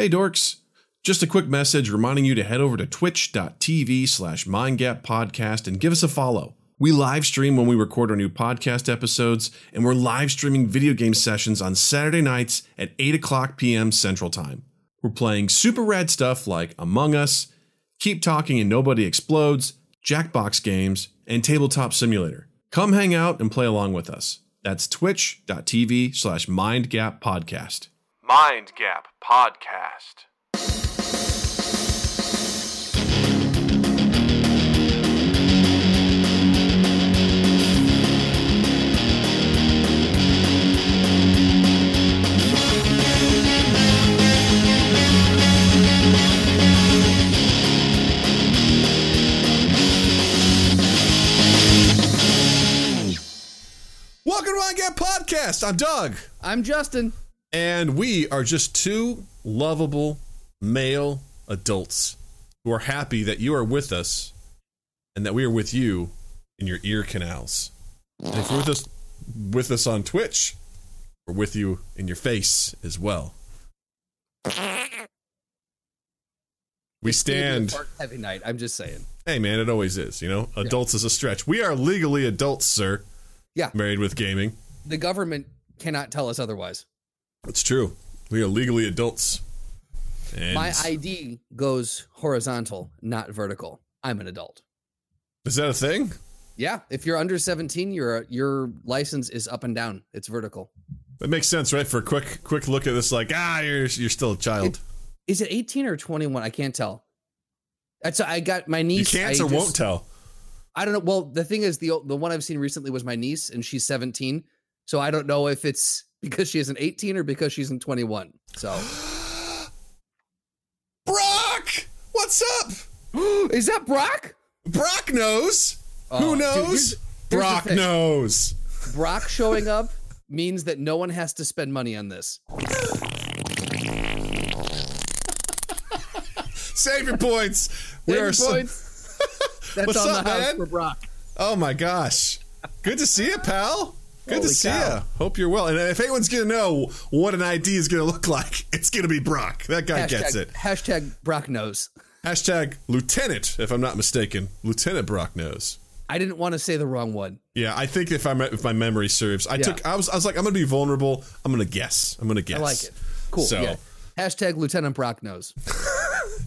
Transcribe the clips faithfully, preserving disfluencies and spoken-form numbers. Hey dorks, just a quick message reminding you to head over to twitch.tv slash MindGap Podcast and give us a follow. We live stream when we record our new podcast episodes, and we're live streaming video game sessions on Saturday nights at eight o'clock p m Central Time. We're playing super rad stuff like Among Us, Keep Talking and Nobody Explodes, Jackbox Games, and Tabletop Simulator. Come hang out and play along with us. That's twitch.tv slash MindGap Podcast. MindGap Podcast. Welcome to MindGap Podcast. I'm Doug. I'm Justin. And we are just two lovable male adults who are happy that you are with us and that we are with you in your ear canals. And if you're with us, with us on Twitch, we're with you in your face as well. We stand. Heavy night. I'm just saying. Hey, man, it always is. You know, adults yeah. is a stretch. We are legally adults, sir. Yeah. Married with gaming. The government cannot tell us otherwise. It's true. We are legally adults. And my I D goes horizontal, not vertical. I'm an adult. Is that a thing? Yeah. If you're under seventeen, your your license is up and down. It's vertical. That makes sense, right? For a quick quick look at this, like ah, you're you're still a child. It, is it eighteen or twenty-one? I can't tell. That's I got my niece. You can't or won't tell. I don't know. Well, the thing is, the the one I've seen recently was my niece, and she's seventeen. So I don't know if it's because she isn't eighteen or because she's in twenty-one. So, Brock, what's up? Is that Brock? Brock knows. Uh, Who knows? Dude, here's, here's Brock knows. Brock showing up means that no one has to spend money on this. Save your points. Save we are your some- points. That's What's on up, the house man? For Brock. Oh my gosh. Good to see you, pal. Good Holy to see cow. You. Hope you're well. And if anyone's going to know what an I D is going to look like, it's going to be Brock. That guy hashtag, gets it. Hashtag Brock knows. Hashtag Lieutenant, if I'm not mistaken. Lieutenant Brock knows. I didn't want to say the wrong one. Yeah, I think if I'm if my memory serves, I yeah. took I was I was like I'm going to be vulnerable. I'm going to guess. I'm going to guess. I like it. Cool. So, yeah. Hashtag Lieutenant Brock knows.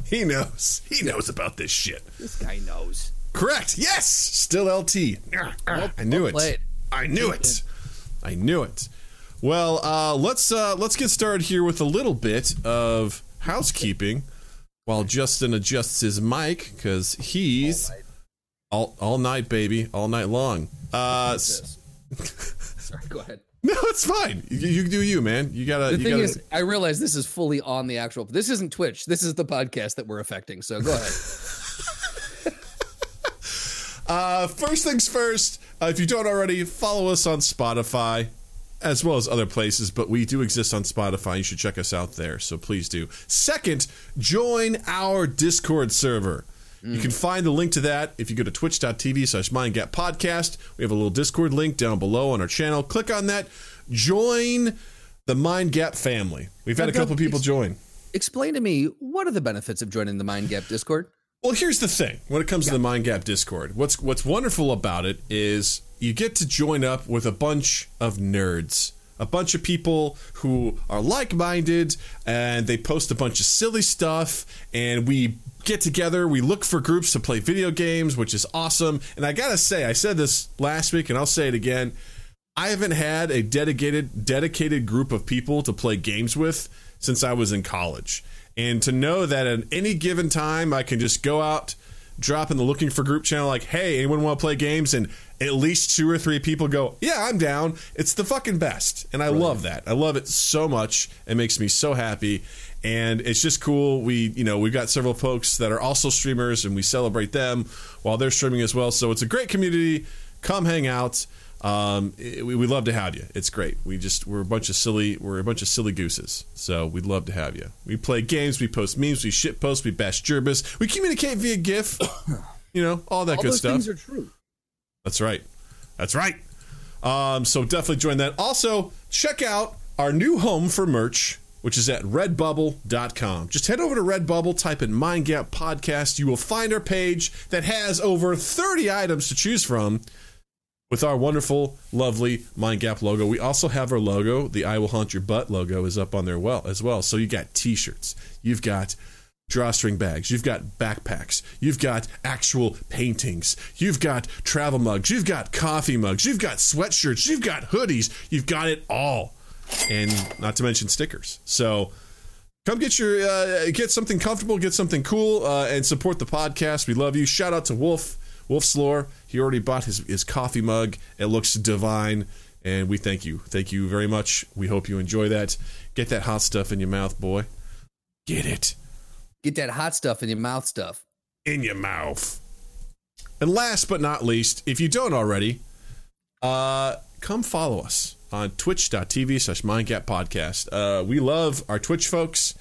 He knows. He knows about this shit. This guy knows. Correct. Yes. Still L T. Well, I knew well it. I knew it. I knew it. Well, uh, let's uh, let's get started here with a little bit of housekeeping while Justin adjusts his mic because he's all, all night, baby, all night long. Uh, Sorry. Go ahead. No, it's fine. You, you do you, man. You gotta. The you thing gotta, is, I realize this is fully on the actual. This isn't Twitch. This is the podcast that we're affecting. So go ahead. Uh, first things first, uh, if you don't already, follow us on Spotify as well as other places, but we do exist on Spotify. You should check us out there, so please do. Second, join our Discord server. Mm. You can find the link to that if you go to twitch.tv slash MindGap Podcast. We have a little Discord link down below on our channel. Click on that. Join the MindGap family. We've now, had a couple people ex- join. Explain to me, what are the benefits of joining the MindGap Discord? Well, here's the thing. When it comes yeah. to the MindGap Discord, what's what's wonderful about it is you get to join up with a bunch of nerds, a bunch of people who are like-minded, and they post a bunch of silly stuff, and we get together, we look for groups to play video games, which is awesome. And I gotta say, I said this last week, and I'll say it again, I haven't had a dedicated dedicated group of people to play games with since I was in college. And to know that at any given time, I can just go out, drop in the looking for group channel, like, hey, anyone want to play games? And at least two or three people go, yeah, I'm down. It's the fucking best. And I Brilliant. love that. I love it so much. It makes me so happy. And it's just cool. We, you know, we've got several folks that are also streamers, and we celebrate them while they're streaming as well. So it's a great community. Come hang out. Um, it, we, we love to have you. It's great. We just we're a bunch of silly we're a bunch of silly gooses. So we'd love to have you. We play games. We post memes. We shit post. We bash gerbis. We communicate via GIF. You know, all that all good those stuff. Things are true. That's right. That's right. Um, so definitely join that. Also check out our new home for merch, which is at redbubble dot com. Just head over to Redbubble, type in MindGap Podcast. You will find our page that has over thirty items to choose from with our wonderful, lovely MindGap logo. We also have our logo. The I Will Haunt Your Butt logo is up on there well as well. So you got T-shirts. You've got drawstring bags. You've got backpacks. You've got actual paintings. You've got travel mugs. You've got coffee mugs. You've got sweatshirts. You've got hoodies. You've got it all. And not to mention stickers. So come get your uh, get something comfortable, get something cool, uh, and support the podcast. We love you. Shout out to Wolf, Wolf's Lore. He already bought his, his coffee mug. It looks divine. And we thank you. Thank you very much. We hope you enjoy that. Get that hot stuff in your mouth, boy. Get it. Get that hot stuff in your mouth stuff. In your mouth. And last but not least, if you don't already, uh, come follow us on twitch dot t v slash mindgap podcast. Uh, we love our Twitch folks.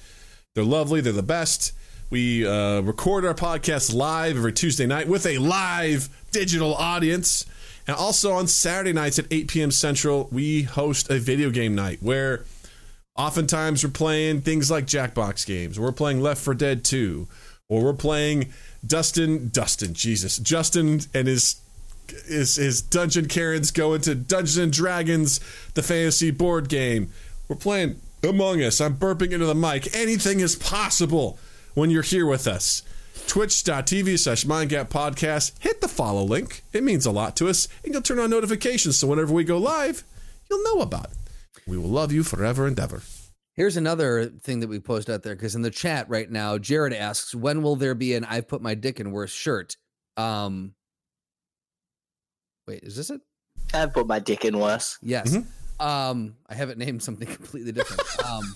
They're lovely. They're the best. We uh, record our podcast live every Tuesday night with a live digital audience. And also on Saturday nights at eight p.m. Central, we host a video game night where oftentimes we're playing things like Jackbox Games. Or we're playing Left four Dead two. Or we're playing Dustin, Dustin, Jesus, Justin and his Is is Dungeon Karens go into Dungeons and Dragons, the fantasy board game. We're playing Among Us. I'm burping into the mic. Anything is possible when you're here with us. twitch dot t v slash mindgap podcast. Hit the follow link. It means a lot to us. And you'll turn on notifications so whenever we go live, you'll know about it. We will love you forever and ever. Here's another thing that we post out there, because in the chat right now, Jared asks, when will there be an I've put my dick in worse shirt? Um... Wait, is this it? I've put my dick in worse. Yes. Mm-hmm. Um, I have it named something completely different. Um,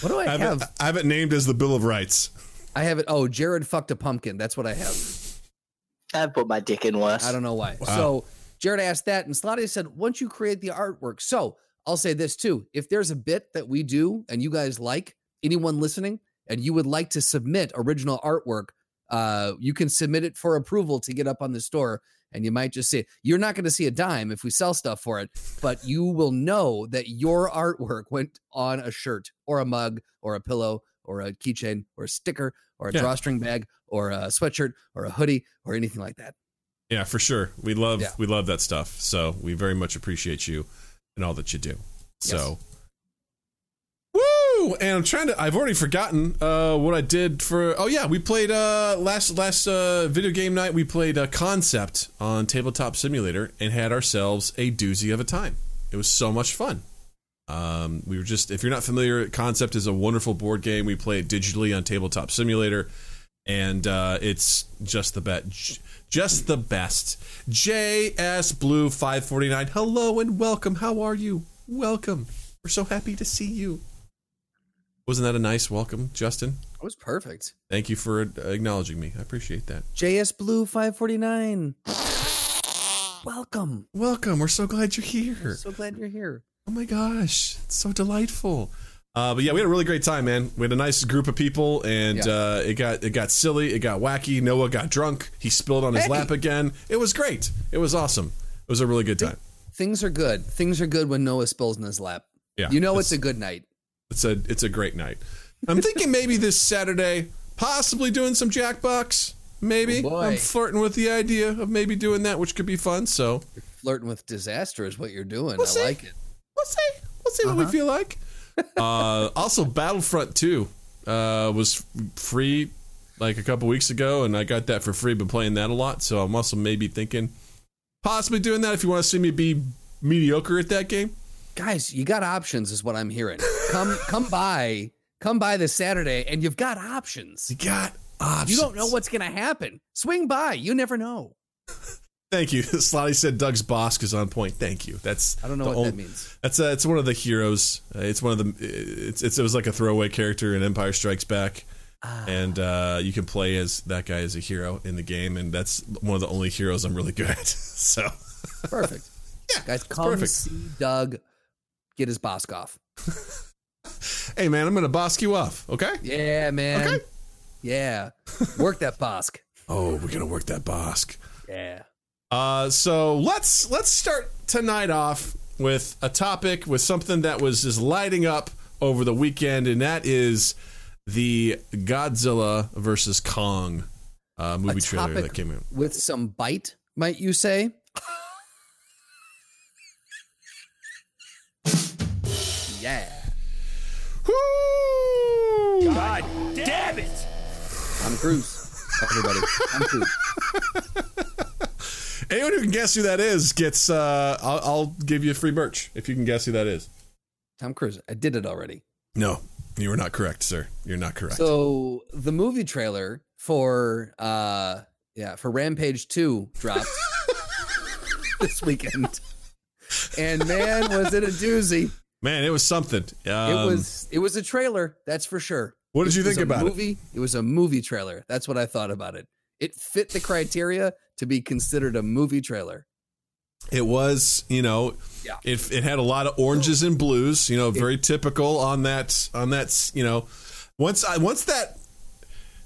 what do I, I have? have? It, I have it named as the Bill of Rights. I have it. Oh, Jared fucked a pumpkin. That's what I have. I've put my dick in worse. I don't know why. Wow. So Jared asked that, and Slotty said, once you create the artwork. So I'll say this too. If there's a bit that we do and you guys like, anyone listening, and you would like to submit original artwork, uh, you can submit it for approval to get up on the store. And you might just see it. You're not going to see a dime if we sell stuff for it, but you will know that your artwork went on a shirt or a mug or a pillow or a keychain or a sticker or a yeah. drawstring bag or a sweatshirt or a hoodie or anything like that. Yeah, for sure. We love yeah. we love that stuff. So we very much appreciate you and all that you do. So, yes. Woo! And I'm trying to. I've already forgotten uh, what I did for. Oh yeah, we played uh, last last uh, video game night. We played uh, Concept on Tabletop Simulator and had ourselves a doozy of a time. It was so much fun. Um, we were just. If you're not familiar, Concept is a wonderful board game. We play it digitally on Tabletop Simulator, and uh, it's just the best. Just the best. J S Blue five forty-nine. Hello and welcome. How are you? Welcome. We're so happy to see you. Wasn't that a nice welcome, Justin? It was perfect. Thank you for acknowledging me. I appreciate that. J S Blue five forty-nine. Welcome. Welcome. We're so glad you're here. We're so glad you're here. Oh my gosh. It's so delightful. Uh, but yeah, we had a really great time, man. We had a nice group of people, and yeah. uh, it got it got silly. It got wacky. Noah got drunk. He spilled on his hey. lap again. It was great. It was awesome. It was a really good time. Things are good. Things are good when Noah spills in his lap. Yeah, you know it's a good night. It's a it's a great night. I'm thinking maybe this Saturday, possibly doing some Jackbox. Maybe oh I'm flirting with the idea of maybe doing that, which could be fun. So you're flirting with disaster is what you're doing. We'll I see. like it. We'll see. We'll see uh-huh. what we feel like. uh, also, Battlefront two uh, was free like a couple weeks ago, and I got that for free. Been playing that a lot, so I'm also maybe thinking possibly doing that. If you want to see me be mediocre at that game. Guys, you got options is what I'm hearing. Come come by. Come by this Saturday, and you've got options. You got options. You don't know what's going to happen. Swing by. You never know. Thank you. Slotty said Doug's Bosk is on point. Thank you. That's I don't know what only, that means. That's uh, it's one of the heroes. Uh, it's one of the it's, it's it was like a throwaway character in Empire Strikes Back. Ah. And uh, you can play as that guy as a hero in the game, and that's one of the only heroes I'm really good at. So perfect. Yeah. Guys, come perfect. see Doug. Get his Bosk off. Hey, man, I'm going to Bosk you off, okay? Yeah, man. Okay? Yeah. Work that Bosk. Oh, we're going to work that Bosk. Yeah. Uh, so let's let's start tonight off with a topic, with something that was just lighting up over the weekend, and that is the Godzilla versus Kong uh, movie trailer that came out. With some bite, might you say? Yeah. Woo! God, God damn it! I'm Cruise. Everybody, I'm Cruise. Anyone who can guess who that is gets, uh, I'll, I'll give you free merch if you can guess who that is. Tom Cruise. I did it already. No, you were not correct, sir. You're not correct. So the movie trailer for, uh, yeah, for Rampage two dropped this weekend. And man, was it a doozy. Man, it was something. Um, it was it was a trailer, that's for sure. What did you think about it? It was a movie trailer. That's what I thought about it. It fit the criteria to be considered a movie trailer. It was, you know, yeah. it it had a lot of oranges and blues, you know, very typical on that on that, you know, once I once that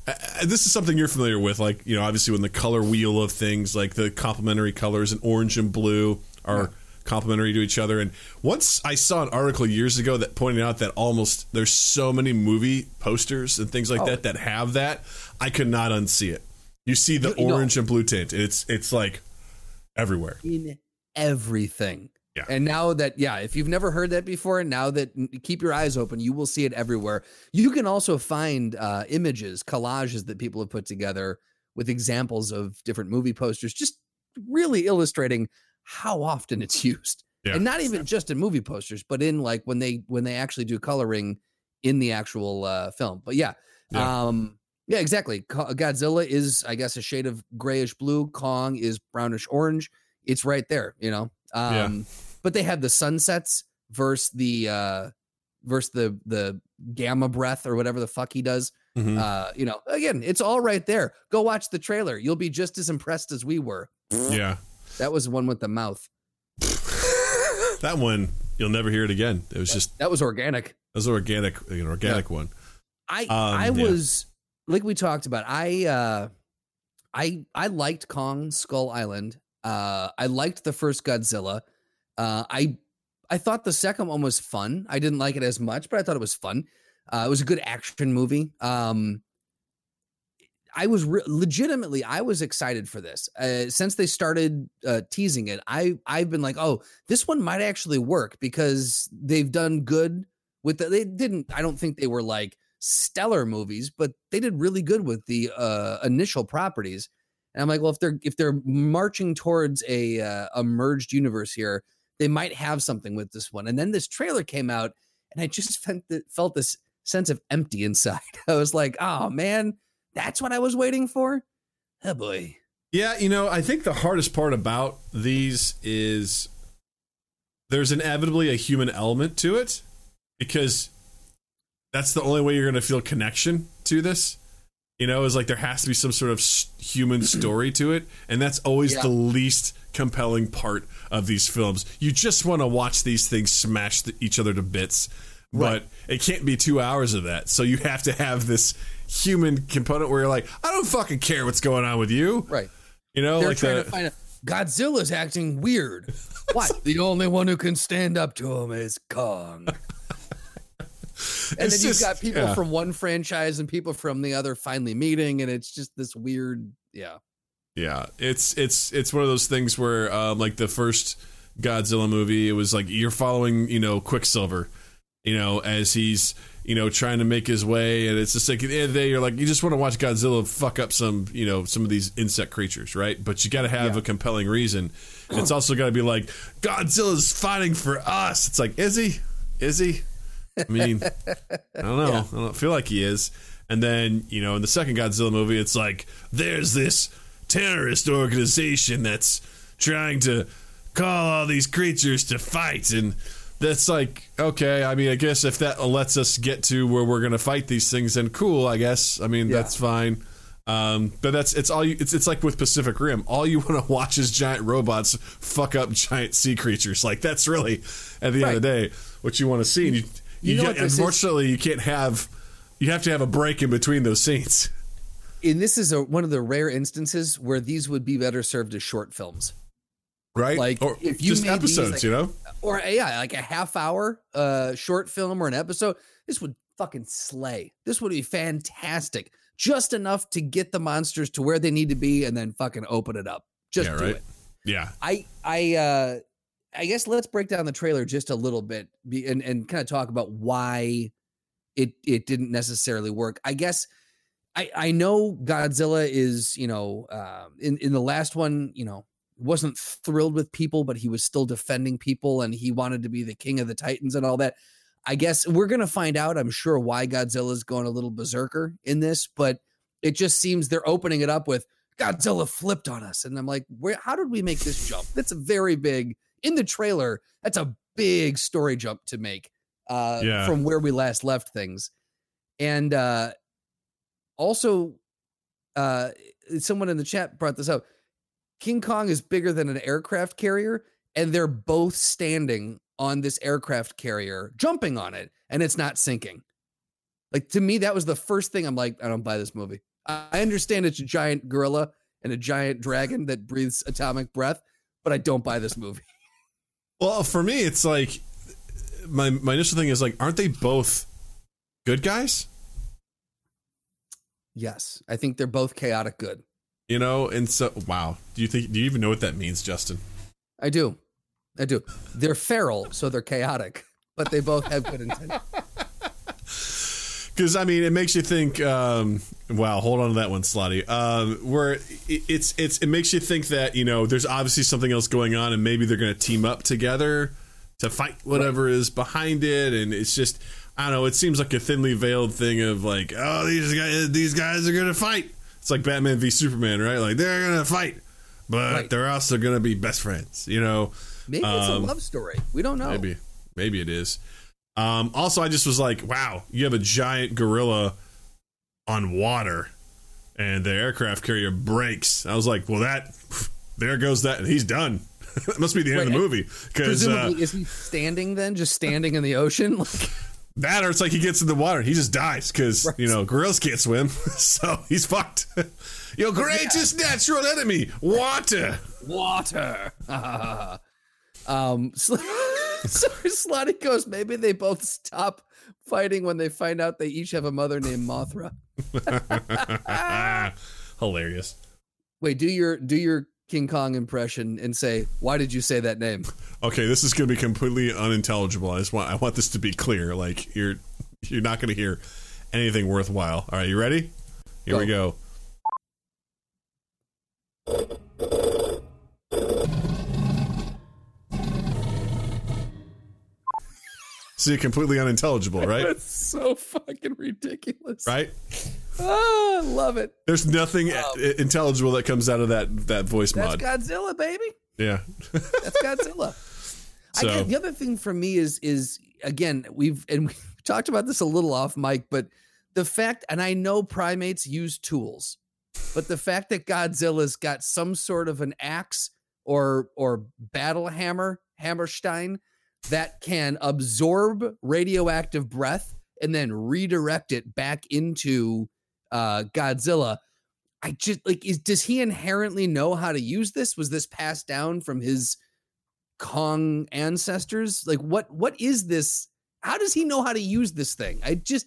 Uh, this is something you're familiar with, like, you know, obviously when the color wheel of things, like the complementary colors and orange and blue are yeah. complementary to each other. And once I saw an article years ago that pointed out that almost there's so many movie posters and things like oh. that that have that, I could not unsee it. You see the you, you orange know, and blue tint. It's it's like everywhere. In everything. Yeah. And now that, yeah, if you've never heard that before, now that keep your eyes open, you will see it everywhere. You can also find uh, images, collages that people have put together with examples of different movie posters, just really illustrating how often it's used. Yeah. And not even just in movie posters, but in like when they when they actually do coloring in the actual uh, film. But yeah, yeah. Um, yeah, exactly. Godzilla is, I guess, a shade of grayish blue. Kong is brownish orange. It's right there, you know. Um, yeah. But they had the sunsets versus the uh, versus the the gamma breath or whatever the fuck he does. Mm-hmm. Uh, you know, again, it's all right there. Go watch the trailer. You'll be just as impressed as we were. Yeah, that was the one with the mouth. That one you'll never hear it again. It was that, just that was organic. That was an organic, an organic yeah. one. I um, I yeah. was like we talked about. I uh, I I liked Kong Skull Island. Uh, I liked the first Godzilla. Uh, I I thought the second one was fun. I didn't like it as much, but I thought it was fun. Uh, it was a good action movie. Um, I was re- legitimately I was excited for this uh, since they started uh, teasing it. I I've been like, oh, this one might actually work because they've done good with it. The, they didn't. I don't think they were like stellar movies, but they did really good with the uh, initial properties. And I'm like, well, if they're if they're marching towards a uh, a merged universe here, they might have something with this one. And then this trailer came out, and I just felt, the, felt this sense of empty inside. I was like, oh, man, that's what I was waiting for? Oh, boy. Yeah, you know, I think the hardest part about these is there's inevitably a human element to it because that's the only way you're going to feel connection to this. You know, it's like there has to be some sort of human story to it. And that's always yeah. the least compelling part of these films. You just want to watch these things smash the, each other to bits. Right. But it can't be two hours of that. So you have to have this human component where you're like, I don't fucking care what's going on with you. Right. You know, they're like trying the, to find a, Godzilla's acting weird. Why? The only one who can stand up to him is Kong. And it's then you've just, got people yeah. from one franchise and people from the other finally meeting, and it's just this weird, yeah, yeah. It's it's it's one of those things where, um, like the first Godzilla movie, it was like you're following, you know, Quicksilver, you know, as he's you know trying to make his way, and it's just like at the end of the day, you're like you just want to watch Godzilla fuck up some, you know, some of these insect creatures, right? But you got to have yeah. a compelling reason. It's also got to be like Godzilla's fighting for us. It's like, is he? Is he? I mean, I don't know. Yeah. I don't feel like he is. And then, you know, in the second Godzilla movie, it's like, there's this terrorist organization that's trying to call all these creatures to fight. And that's like, okay, I mean, I guess if that lets us get to where we're going to fight these things, then cool, I guess. I mean, yeah. that's fine. Um, but that's, it's all you, it's, it's like with Pacific Rim, all you want to watch is giant robots fuck up giant sea creatures. Like that's really at the right. end of the day, what you want to see. And you, You, you know get, unfortunately, is? you can't have. You have to have a break in between those scenes. And this is a, one of the rare instances where these would be better served as short films. right? Like, or if you just made episodes, these, like, you know, or yeah, like a half hour uh, short film or an episode, this would fucking slay. This would be fantastic. Just enough to get the monsters to where they need to be, and then fucking open it up. Just yeah, do right? it. Yeah. I I uh, I guess let's break down the trailer just a little bit and and kind of talk about why it it didn't necessarily work. I guess. I, I know Godzilla is, you know, uh, in, in the last one, you know, wasn't thrilled with people, but he was still defending people and he wanted to be the king of the Titans and all that. I guess we're going to find out, I'm sure, why Godzilla's going a little berserker in this, but it just seems they're opening it up with Godzilla flipped on us. And I'm like, where, how did we make this jump? That's a very big, in the trailer, that's a big story jump to make uh, yeah. from where we last left things. And, uh, Also, uh, someone in the chat brought this up. King Kong is bigger than an aircraft carrier, and they're both standing on this aircraft carrier, jumping on it, and it's not sinking. Like, to me, that was the first thing I'm like, I don't buy this movie. I understand it's a giant gorilla and a giant dragon that breathes atomic breath, but I don't buy this movie. Well, for me, it's like, my, my initial thing is like, aren't they both good guys? Yes, I think they're both chaotic good. You know, and so, wow. Do you think, do you even know what that means, Justin? I do. I do. They're feral, so they're chaotic, but they both have good intent. Because, I mean, it makes you think, um, wow, hold on to that one, Slotty. Um, where it, it's, it's, it makes you think that, you know, there's obviously something else going on and maybe they're going to team up together to fight whatever right. is behind it. And it's just, I don't know. It seems like a thinly veiled thing of like, oh, these guys, these guys are going to fight. It's like Batman v Superman, right? Like they're going to fight, but right. they're also going to be best friends. You know, maybe um, it's a love story. We don't know. Maybe, maybe it is. Um, also, I just was like, wow, you have a giant gorilla on water and the aircraft carrier breaks. I was like, well, that there goes that. And he's done. It must be the end right. of the movie. Presumably, uh, is he standing then just standing in the ocean? Like, that or it's like he gets in the water and he just dies because, right. you know, gorillas can't swim, so he's fucked. Your greatest yeah. natural enemy, water. Water. Uh, um, so, so Slotty goes, maybe they both stop fighting when they find out they each have a mother named Mothra. Hilarious. Wait, do your do your King Kong impression and say, why did you say that name? Okay, this is going to be completely unintelligible. I just want I want this to be clear. Like you're you're not going to hear anything worthwhile. All right, you ready? Here go. we go. So you're completely unintelligible, right? That's so fucking ridiculous. Right? Oh, love it. There's nothing um, intelligible that comes out of that that voice mod. That's Godzilla, baby. Yeah. That's Godzilla. So. I guess the other thing for me is, is again, we've, and we talked about this a little off mic, but the fact, and I know primates use tools, but the fact that Godzilla's got some sort of an axe or, or battle hammer, Hammerstein, that can absorb radioactive breath and then redirect it back into uh, Godzilla. I just like, is, does he inherently know how to use this? Was this passed down from his Kong ancestors? Like what, what is this? How does he know how to use this thing? I just,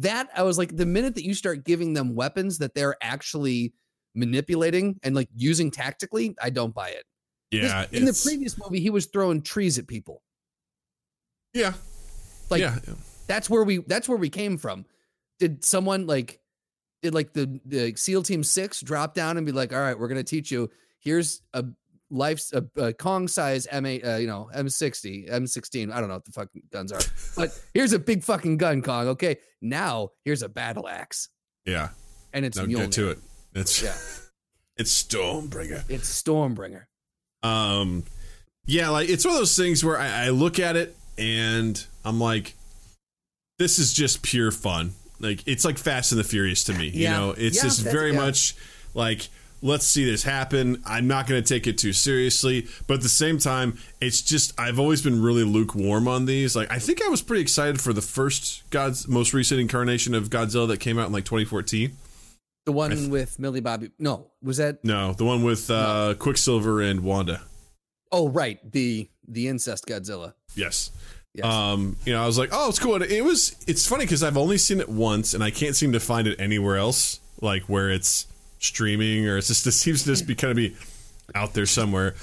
that I was like, the minute that you start giving them weapons that they're actually manipulating and like using tactically, I don't buy it. Yeah. In the previous movie, he was throwing trees at people. Yeah. Like yeah. that's where we, that's where we came from. Did someone like, Did like the, the SEAL Team Six drop down and be like, all right, we're going to teach you. Here's a life's a, a Kong size M eight, uh, you know, M sixty, M sixteen. I don't know what the fuck guns are, but here's a big fucking gun, Kong. Okay, now here's a battle axe. Yeah, and it's no, get to it. It's yeah, it's Stormbringer. It's Stormbringer. Um, yeah, like it's one of those things where I, I look at it and I'm like, this is just pure fun. Like it's like Fast and the Furious to me, yeah. you know, it's yeah, just very yeah. much like, let's see this happen. I'm not going to take it too seriously, but at the same time, it's just, I've always been really lukewarm on these. Like, I think I was pretty excited for the first God's most recent incarnation of Godzilla that came out in like twenty fourteen. The one th- with Millie Bobby. No, was that? No, the one with uh, no. Quicksilver and Wanda. Oh, right. The the incest Godzilla. Yes. Yes. Um, you know, I was like, oh, it's cool. And it was, it's funny because I've only seen it once and I can't seem to find it anywhere else, like where it's streaming, or it's just, it seems to just be kind of be out there somewhere.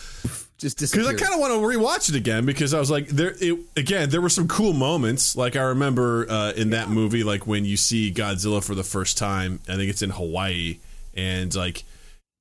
Just because I kind of want to rewatch it again, because I was like, there, it, again, there were some cool moments. Like I remember uh, in that movie, like when you see Godzilla for the first time, I think it's in Hawaii, and like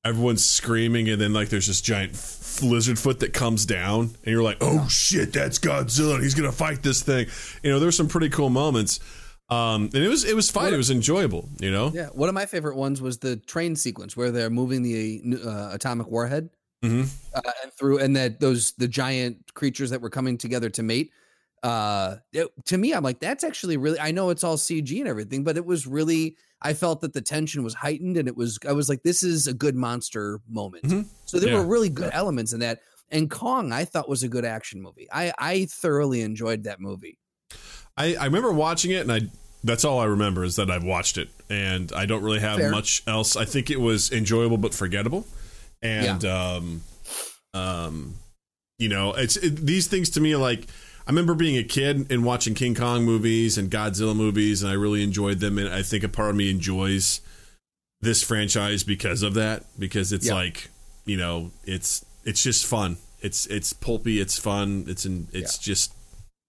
everyone's screaming, and then like there's this giant f- lizard foot that comes down, and you're like, oh shit, that's Godzilla, he's gonna fight this thing. You know, there's some pretty cool moments, um, and it was it was fun, it was enjoyable. You know, yeah. One of my favorite ones was the train sequence where they're moving the uh, atomic warhead. Mm-hmm. Uh, and through, and that those the giant creatures that were coming together to mate. Uh, it, to me, I'm like, that's actually really. I know it's all C G and everything, but it was really. I felt that the tension was heightened, and it was. I was like, this is a good monster moment. Mm-hmm. So there yeah. were really good yeah. elements in that. And Kong, I thought, was a good action movie. I I thoroughly enjoyed that movie. I I remember watching it, and I that's all I remember is that I've watched it, and I don't really have Fair. much else. I think it was enjoyable but forgettable. And, yeah. um, um, you know, it's it, these things to me, like I remember being a kid and watching King Kong movies and Godzilla movies, and I really enjoyed them. And I think a part of me enjoys this franchise because of that, because it's yeah. like, you know, it's, it's just fun. It's, it's pulpy. It's fun. It's, in, it's yeah. just,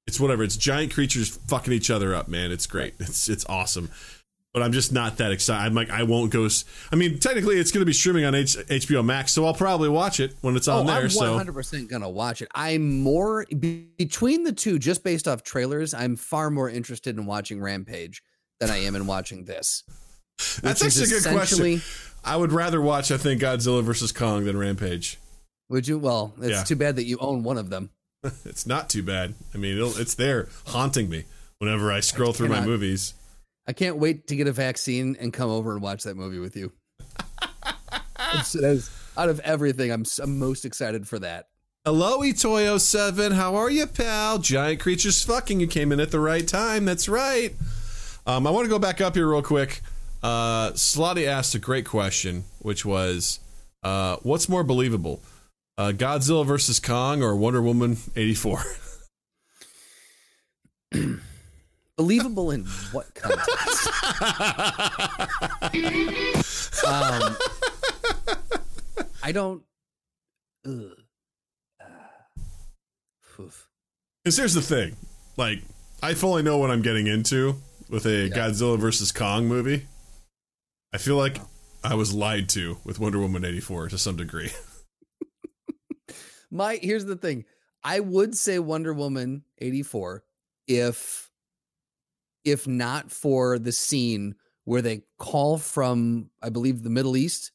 it's whatever. It's giant creatures fucking each other up, man. It's great. Right. It's, it's awesome. But I'm just not that excited. I'm like, I won't go. S- I mean, technically, it's going to be streaming on H- HBO Max, so I'll probably watch it when it's on oh, there. I'm one hundred percent so. going to watch it. I'm more, be- between the two, just based off trailers, I'm far more interested in watching Rampage than I am in watching this. That's actually a good question. I would rather watch, I think, Godzilla versus Kong than Rampage. Would you? Well, it's yeah. too bad that you own one of them. It's not too bad. I mean, it'll, it's there haunting me whenever I scroll I through my movies. I can't wait to get a vaccine and come over and watch that movie with you. It's, it's, out of everything, I'm, I'm most excited for that. Hello, Etoyo seven. How are you, pal? Giant creatures fucking. You came in at the right time. That's right. Um, I want to go back up here real quick. Uh, Slotty asked a great question, which was, uh, what's more believable? Uh, Godzilla versus Kong or Wonder Woman eighty-four? Believable in what context? um, I don't. Ugh. Uh, Cause here's the thing, like I fully know what I'm getting into with a yeah. Godzilla versus Kong movie. I feel like oh. I was lied to with Wonder Woman eighty-four to some degree. My here's the thing, I would say Wonder Woman eighty-four if. If not for the scene where they call from, I believe, the Middle East,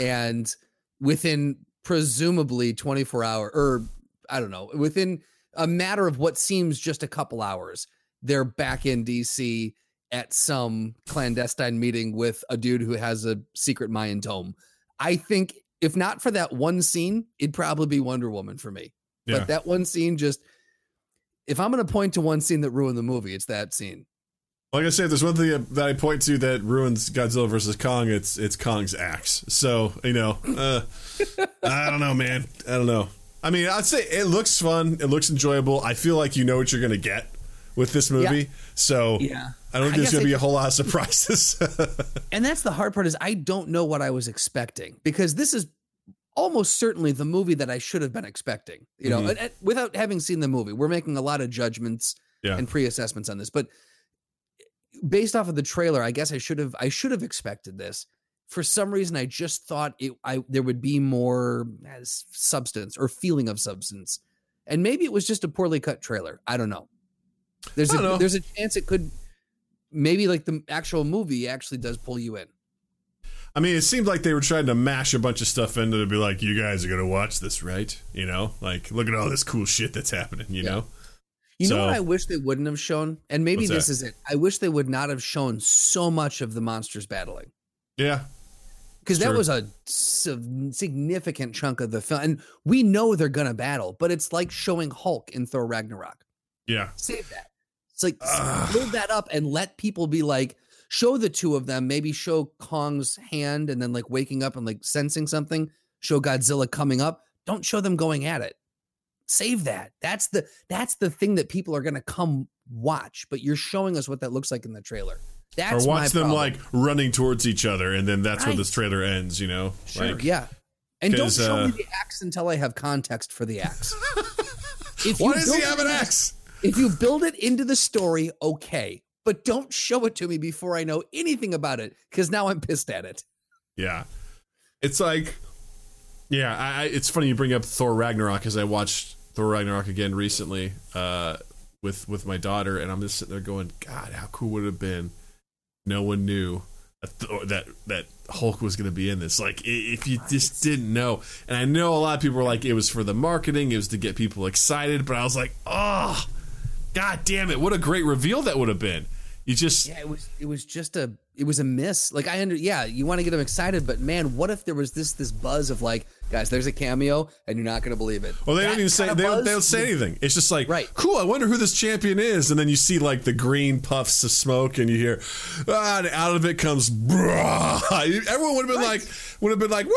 and within presumably twenty-four hours, or I don't know, within a matter of what seems just a couple hours, they're back in D C at some clandestine meeting with a dude who has a secret Mayan tome. I think if not for that one scene, it'd probably be Wonder Woman for me. Yeah. But that one scene just, if I'm going to point to one scene that ruined the movie, it's that scene. Like I said, there's one thing that I point to that ruins Godzilla versus Kong. It's it's Kong's axe. So, you know, uh, I don't know, man. I don't know. I mean, I'd say it looks fun. It looks enjoyable. I feel like you know what you're going to get with this movie. Yeah. So yeah. I don't think I there's going to be a whole lot of surprises. And that's the hard part is I don't know what I was expecting, because this is almost certainly the movie that I should have been expecting, you know, mm-hmm. without having seen the movie. We're making a lot of judgments yeah. and pre-assessments on this, but based off of the trailer, I guess I should have I should have expected this. For some reason, I just thought it I there would be more substance or feeling of substance, and maybe it was just a poorly cut trailer. I don't know. There's I don't a, know. There's a chance it could maybe like the actual movie actually does pull you in. I mean, it seemed like they were trying to mash a bunch of stuff into to be like, you guys are gonna watch this, right? You know, like look at all this cool shit that's happening. You yeah. know. You so, know what I wish they wouldn't have shown? And maybe this is it. I wish they would not have shown so much of the monsters battling. Yeah. Because that was a significant chunk of the film. And we know they're going to battle, but it's like showing Hulk in Thor Ragnarok. Yeah. Save that. It's like uh, build that up and let people be like, show the two of them, maybe show Kong's hand and then like waking up and like sensing something, show Godzilla coming up. Don't show them going at it. Save that. That's the that's the thing that people are going to come watch. But you're showing us what that looks like in the trailer. That's or watch my them problem. Like running towards each other, and then that's right. where this trailer ends. You know, sure, like, yeah. And don't show uh, me the axe until I have context for the axe. Why does he have an axe? If you build it into the story, okay, but don't show it to me before I know anything about it, because now I'm pissed at it. Yeah, it's like, yeah, I, it's funny you bring up Thor Ragnarok, because I watched Thor Ragnarok again recently uh, with with my daughter, and I'm just sitting there going, God, how cool would it have been? No one knew Th- that that Hulk was going to be in this. Like, if you just didn't know. And I know a lot of people were like, it was for the marketing, it was to get people excited, but I was like, oh, God damn it, what a great reveal that would have been. You just yeah, it was it was just a it was a miss. Like, I under yeah, you want to get them excited, but man, what if there was this this buzz of like, guys, there's a cameo, and you're not going to believe it. Well, they that don't even say they don't, they don't say anything. It's just like, right. cool. I wonder who this champion is, and then you see like the green puffs of smoke, and you hear, ah, and out of it comes, brah. Everyone would have been right. like, would have been like, woo.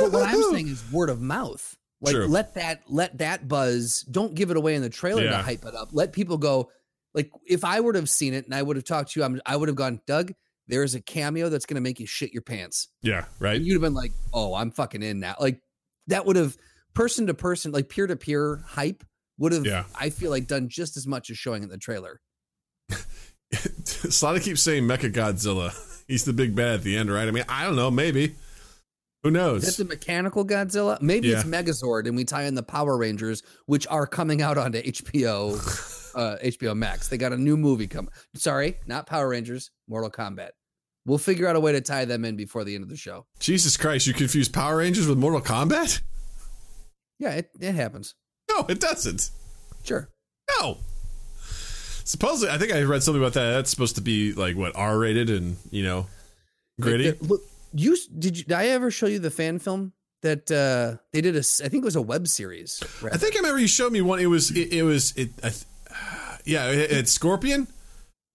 But what I'm saying is word of mouth. Like, True. let that let that buzz. Don't give it away in the trailer yeah. to hype it up. Let people go. Like, if I would have seen it and I would have talked to you, I'm, I would have gone, Doug, there is a cameo that's going to make you shit your pants. Yeah, right. And you'd have been like, oh, I'm fucking in now. Like, that would have, person to person, like peer-to-peer hype would have, yeah. I feel like, done just as much as showing in the trailer. Slada keeps saying Mecha Godzilla. He's the big bad at the end, right? I mean, I don't know. Maybe. Who knows? That's a mechanical Godzilla. Maybe yeah. it's Megazord, and we tie in the Power Rangers, which are coming out onto H B O. Uh, H B O Max. They got a new movie coming. Sorry, not Power Rangers, Mortal Kombat. We'll figure out a way to tie them in before the end of the show. Jesus Christ, you confuse Power Rangers with Mortal Kombat? Yeah, it, it happens. No, it doesn't. Sure. No. Supposedly, I think I read something about that. That's supposed to be like, what, R-rated and, you know, gritty? Like the, look, you, did, you, did I ever show you the fan film? That uh, they did a, I think it was a web series. Rather. I think I remember you showed me one. It was, it, it was, it. I th- Yeah, it's Scorpion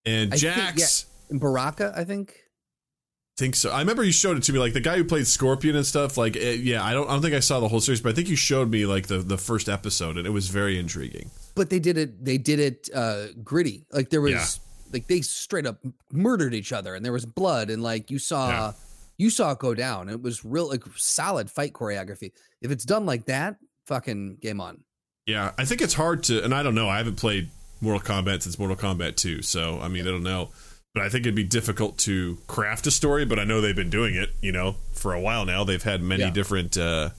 and Jax. Yeah. And Baraka, I think. I think so. I remember you showed it to me, like the guy who played Scorpion and stuff. Like, it, yeah, I don't, I don't think I saw the whole series, but I think you showed me like the, the first episode, and it was very intriguing. But they did it. They did it uh, gritty. Like there was, yeah. like they straight up murdered each other, and there was blood, and like you saw, yeah. you saw it go down. It was real, like solid fight choreography. If it's done like that, fucking game on. Yeah, I think it's hard to, and I don't know. I haven't played Mortal Kombat since Mortal Kombat two, so I mean, I don't know, but I think it'd be difficult to craft a story. But I know they've been doing it, you know, for a while now. They've had many yeah. different uh,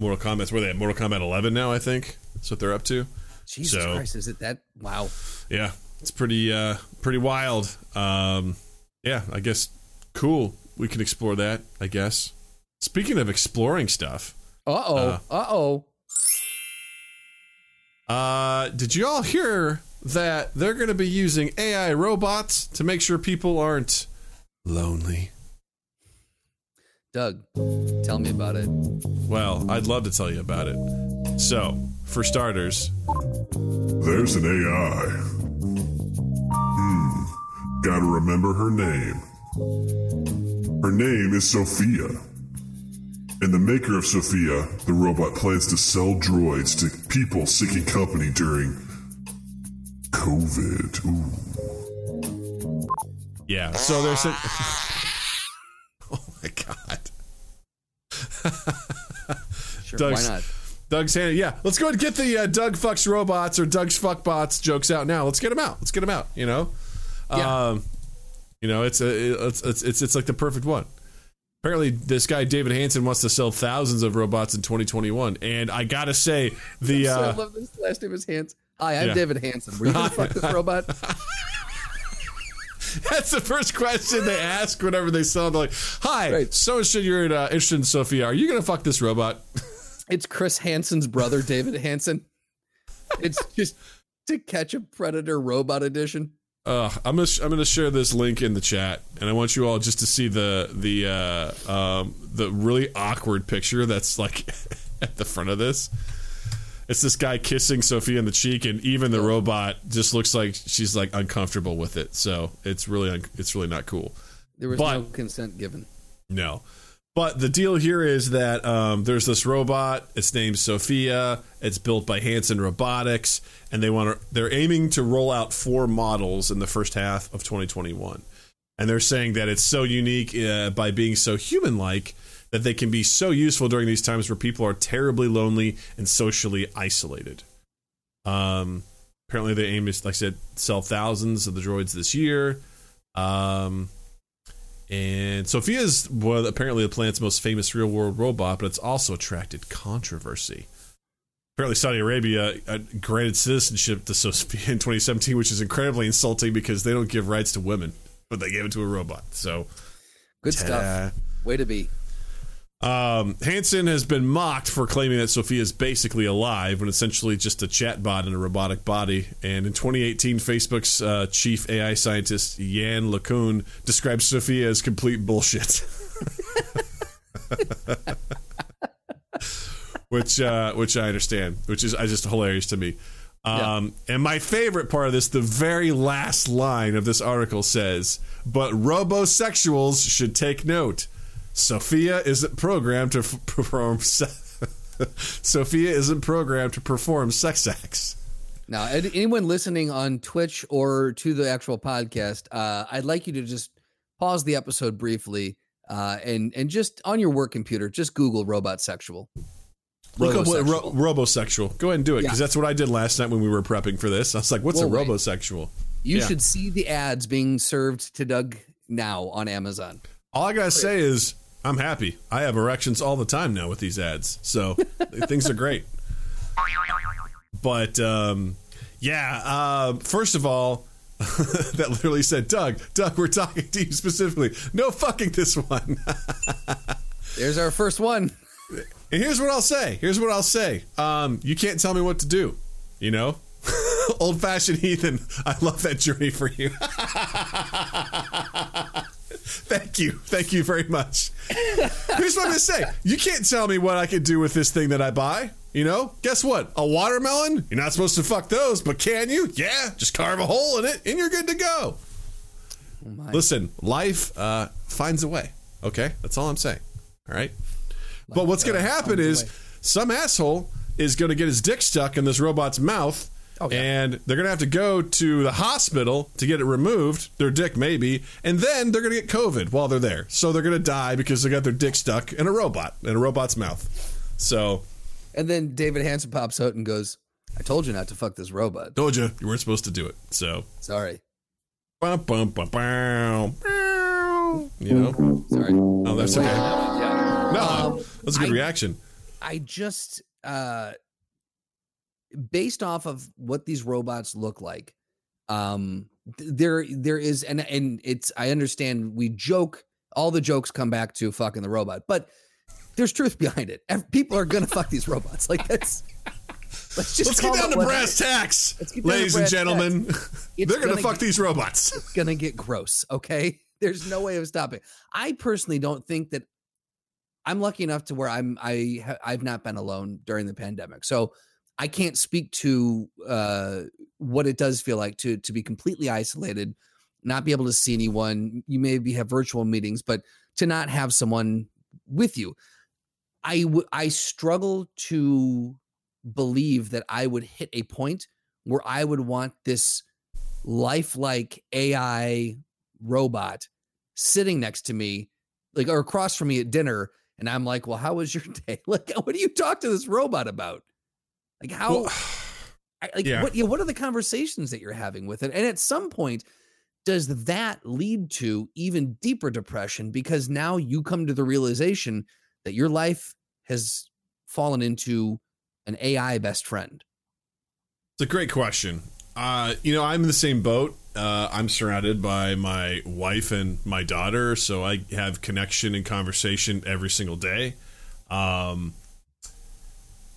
Mortal Kombats. Where they have Mortal Kombat eleven now, I think that's what they're up to. Jesus so, Christ, is it that? Wow. Yeah, it's pretty, uh, pretty wild. Um, yeah, I guess cool. We can explore that, I guess. Speaking of exploring stuff, uh-oh, uh oh, uh oh. Uh, did you all hear that they're going to be using A I robots to make sure people aren't lonely? Doug, tell me about it. Well, I'd love to tell you about it. So, for starters, there's an A I. Hmm, gotta remember her name. Her name is Sophia. And the maker of Sophia, the robot, plans to sell droids to people seeking company during COVID. Ooh. Yeah, so there's a... Oh, my God. Sure, Doug's, why not? Doug's hand. Yeah, let's go ahead and get the uh, Doug Fucks Robots or Doug's Fuckbots jokes out now. Let's get them out. Let's get them out, you know? Yeah. Um, you know, it's, a, it's, it's, it's, it's like the perfect one. Apparently, this guy, David Hanson, wants to sell thousands of robots in twenty twenty-one. And I got to say, the... Uh, I love this last name is Hanson. Hi, I'm yeah. David Hanson. Were you going to fuck this robot? That's the first question they ask whenever they sell. They're like, hi, right. so should you're in, uh, interested in Sophia. Are you going to fuck this robot? It's Chris Hansen's brother, David Hanson. It's just To Catch a Predator Robot Edition. Uh, I'm gonna sh- I'm gonna share this link in the chat, and I want you all just to see the the uh, um, the really awkward picture that's like at the front of this. It's this guy kissing Sophia in the cheek, and even the robot just looks like she's like uncomfortable with it. So it's really un- it's really not cool. There was but, no consent given. No, But the deal here is that um, there's this robot. It's named Sophia. It's built by Hanson Robotics, and they want to, they're aiming to roll out four models in the first half of twenty twenty-one. And they're saying that it's so unique uh, by being so human-like that they can be so useful during these times where people are terribly lonely and socially isolated. Um, apparently, the aim is, like I said, sell thousands of the droids this year. Um, and Sophia is well, apparently the planet's most famous real-world robot, but it's also attracted controversy. Apparently, Saudi Arabia granted citizenship to Sophia in twenty seventeen, which is incredibly insulting because they don't give rights to women, but they gave it to a robot. So, good ta-da. Stuff. Way to be. Um, Hanson has been mocked for claiming that Sophia is basically alive when essentially just a chatbot in a robotic body. And in twenty eighteen, Facebook's uh, chief A I scientist, Yann LeCun, described Sophia as complete bullshit. which uh, which I understand, which is uh, just hilarious to me. Um, yeah. And my favorite part of this, the very last line of this article says, but robosexuals should take note. Sophia isn't programmed to f- perform. Se- Sophia isn't programmed to perform sex acts. Now, anyone listening on Twitch or to the actual podcast, uh, I'd like you to just pause the episode briefly uh, and and just on your work computer, just Google robot sexual. Look up what ro- robosexual. Go ahead and do it because yeah. that's what I did last night when we were prepping for this. I was like, "What's well, a right. robosexual?" You yeah. should see the ads being served to Doug now on Amazon. All I gotta say is, I'm happy. I have erections all the time now with these ads, so things are great. But um, yeah, uh, first of all, that literally said, "Doug, Doug, we're talking to you specifically. No fucking this one." There's our first one. And here's what I'll say. Here's what I'll say. Um, you can't tell me what to do, you know? Old-fashioned heathen. I love that journey for you. Thank you. Thank you very much. Here's what I'm going to say. You can't tell me what I could do with this thing that I buy, you know? Guess what? A watermelon? You're not supposed to fuck those, but can you? Yeah. Just carve a hole in it, and you're good to go. Oh my. Listen, life uh, finds a way, okay? That's all I'm saying, all right? Like, but what's uh, going to happen is away. some asshole is going to get his dick stuck in this robot's mouth, oh, yeah. and they're going to have to go to the hospital to get it removed, their dick maybe, and then they're going to get COVID while they're there. So they're going to die because they got their dick stuck in a robot, in a robot's mouth. So, and then David Hanson pops out and goes, I told you not to fuck this robot. Told you. You weren't supposed to do it. So sorry. Bum, bum, bum, bum. You know? Sorry. Oh, that's okay. Yeah. No, um, that's a good I, reaction. I just, uh, based off of what these robots look like, um, there, there is, and and it's, I understand we joke, all the jokes come back to fucking the robot, but there's truth behind it. People are going to fuck these robots. Like that's, let's just let's get down to brass tacks, ladies and gentlemen. They're going to fuck these robots. It's going to get gross. Okay. There's no way of stopping. I personally don't think that I'm lucky enough to where I'm, I, I've not been alone during the pandemic. So I can't speak to uh, what it does feel like to, to be completely isolated, not be able to see anyone. You maybe have virtual meetings, but to not have someone with you, I w- I struggle to believe that I would hit a point where I would want this lifelike A I robot sitting next to me, like, or across from me at dinner. And I'm like, well, how was your day? Like, what do you talk to this robot about? Like, how? Well, I, like, yeah. what? You know, what are the conversations that you're having with it? And at some point, does that lead to even deeper depression? Because now you come to the realization that your life has fallen into an A I best friend. It's a great question. Uh, you know, I'm in the same boat. Uh, I'm surrounded by my wife and my daughter, so I have connection and conversation every single day. Um,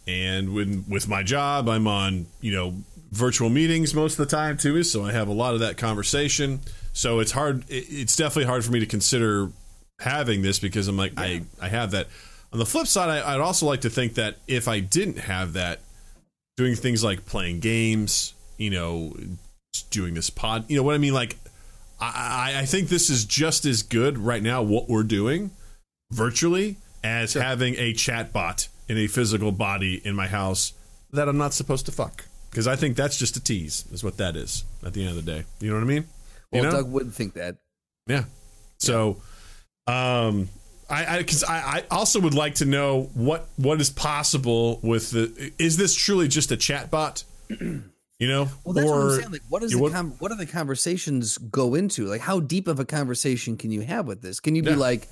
and when, with my job, I'm on, you know, virtual meetings most of the time too, so I have a lot of that conversation. So it's hard. It, it's definitely hard for me to consider having this because I'm like, yeah. I, I have that. On the flip side, I, I'd also like to think that if I didn't have that, doing things like playing games, you know, doing this pod, you know what I mean? Like, I, I think this is just as good right now, what we're doing, virtually as sure. having a chat bot in a physical body in my house that I'm not supposed to fuck. Because I think that's just a tease, is what that is at the end of the day. You know what I mean? Well, you know? Doug wouldn't think that. Yeah. So, um, I because I, I, I also would like to know what what is possible with the. Is this truly just a chat bot? You know, well, that's or, what I'm saying. Like, what is the what, com- what do the conversations go into? Like, how deep of a conversation can you have with this? Can you be yeah. like,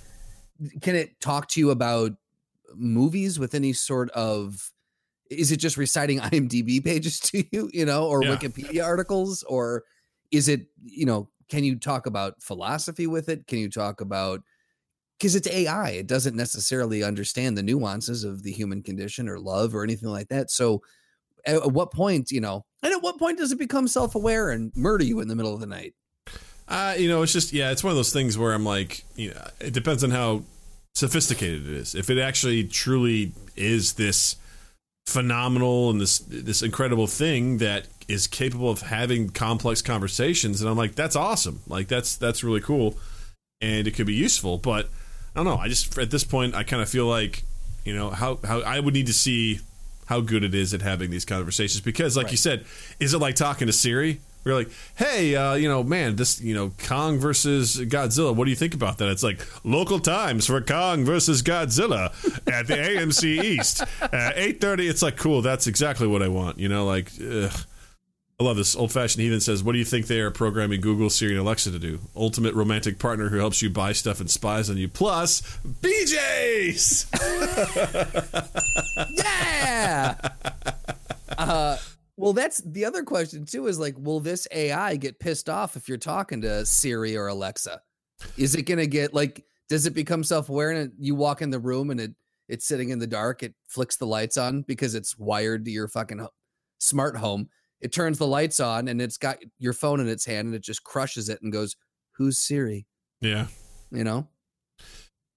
can it talk to you about movies with any sort of? Is it just reciting I M D B pages to you, you know, or yeah. Wikipedia articles, or is it, you know, can you talk about philosophy with it? Can you talk about? Because it's A I, it doesn't necessarily understand the nuances of the human condition or love or anything like that. So. At what point, you know, and at what point does it become self-aware and murder you in the middle of the night? Uh, you know, it's just, yeah, it's one of those things where I'm like, you know, it depends on how sophisticated it is. If it actually truly is this phenomenal and this, this incredible thing that is capable of having complex conversations. And I'm like, that's awesome. Like that's, that's really cool. And it could be useful, but I don't know. I just, at this point, I kind of feel like, you know, how, how I would need to see how good it is at having these conversations, because like right. you said, is it like talking to Siri? We're like, hey, uh, you know, man, this, you know, Kong versus Godzilla. What do you think about that? It's like local times for Kong versus Godzilla at the A M C East at eight thirty. It's like, cool. That's exactly what I want. You know, like, ugh. I love this old fashioned heathen says, what do you think they are programming Google, Siri and Alexa to do? Ultimate romantic partner who helps you buy stuff and spies on you. Plus B Js. Yeah. Uh, well, that's the other question too, is like, will this A I get pissed off if you're talking to Siri or Alexa? Is it going to get like, does it become self-aware and you walk in the room and it it's sitting in the dark. It flicks the lights on because it's wired to your fucking smart home. It turns the lights on and it's got your phone in its hand and it just crushes it and goes, who's Siri? Yeah. You know?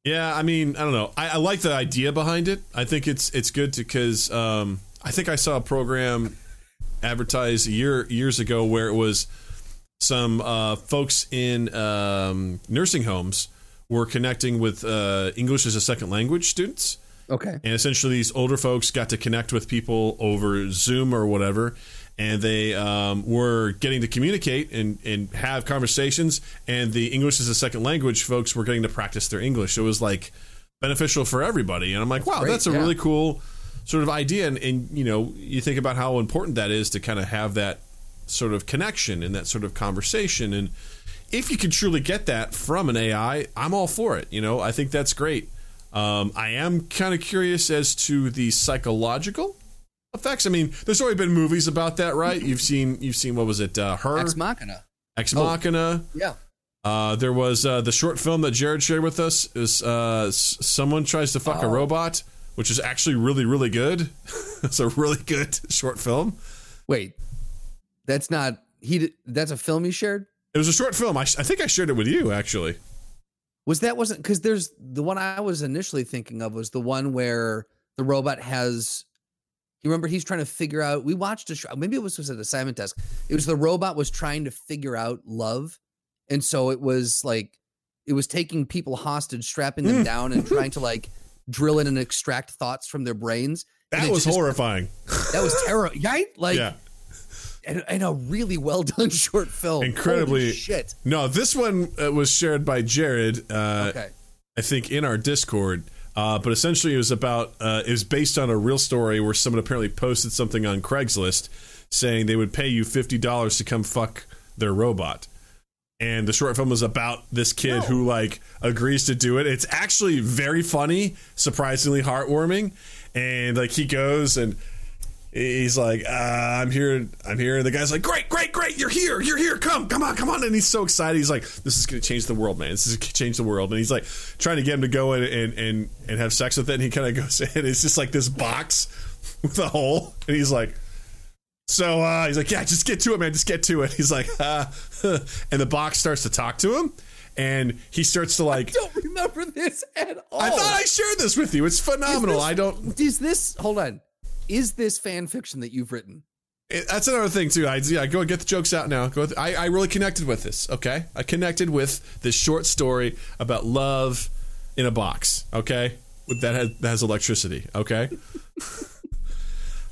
Yeah. I mean, I don't know. I, I like the idea behind it. I think it's, it's good to, cause um, I think I saw a program advertised year years ago where it was some uh, folks in um, nursing homes were connecting with uh, English as a second language students. Okay. And essentially these older folks got to connect with people over Zoom or whatever. And they um, were getting to communicate and, and have conversations. And the English as a second language folks were getting to practice their English. It was like beneficial for everybody. And I'm like, wow, Great, that's a yeah. really cool sort of idea. And, and, you know, you think about how important that is to kind of have that sort of connection and that sort of conversation. And if you can truly get that from an A I, I'm all for it. You know, I think that's great. Um, I am kind of curious as to the psychological effects. I mean, there's already been movies about that, right? You've seen, you've seen, what was it? Uh, Her. Ex Machina. Ex Machina. Oh, yeah. Uh, there was uh, the short film that Jared shared with us is uh, Someone Tries to Fuck oh. a Robot, which is actually really, really good. It's a really good short film. Wait, that's not, he, that's a film you shared? It was a short film. I, I think I shared it with you, actually. Was that wasn't, because there's the one I was initially thinking of was the one where the robot has, you remember he's trying to figure out, we watched a show, maybe it was, was an assignment desk. It was the robot was trying to figure out love. And so it was like, it was taking people hostage, strapping them down and trying to like drill in and extract thoughts from their brains. That was just, horrifying. That was terrifying. Right? Like, yeah. And, and a really well done short film. Incredibly. Holy shit. No, this one uh, was shared by Jared, uh, okay. I think in our Discord. Uh, but essentially, it was about uh, it was based on a real story where someone apparently posted something on Craigslist saying they would pay you fifty dollars to come fuck their robot, and the short film was about this kid no. who like agrees to do it. It's actually very funny, surprisingly heartwarming, and like he goes and he's like, uh, "I'm here, I'm here," and the guy's like, "Great, great, great, you're here, you're here, come, come on, come on," and he's so excited. He's like, "This is going to change the world, man. This is going to change the world." And he's like, trying to get him to go in and and and have sex with it. And he kind of goes in, and it's just like this box with a hole, and he's like, "So uh, he's like, yeah, just get to it, man, just get to it." He's like, uh, and the box starts to talk to him. And he starts to like. I don't remember this at all. I thought I shared this with you. It's phenomenal. This, I don't. Is this? Hold on. Is this fan fiction that you've written? It, that's another thing too. I yeah, go and get the jokes out now. Go. With, I I really connected with this. Okay, I connected with this short story about love in a box, okay? With that has, that has electricity, okay?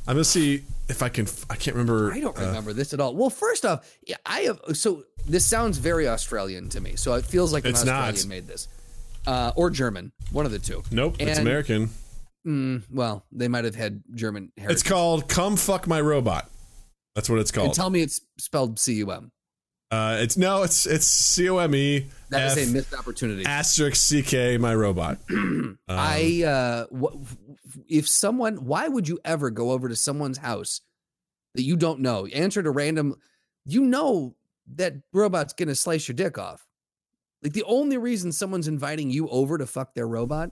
I'm gonna see if I can. I can't remember. I don't remember uh, this at all. Well, first off, yeah, I have. So this sounds very Australian to me. So it feels like an Australian not. made this, uh, or German, one of the two. Nope, and, it's American. Mm, well, they might have had German heritage. It's called "Come Fuck My Robot." That's what it's called. And tell me it's spelled C U M. Uh, it's no, it's it's C O M E. That F is a missed opportunity. Asterisk C K, my robot. um, I, uh, w- if someone, why would you ever go over to someone's house that you don't know? Answer to random, you know that robot's going to slice your dick off. Like the only reason someone's inviting you over to fuck their robot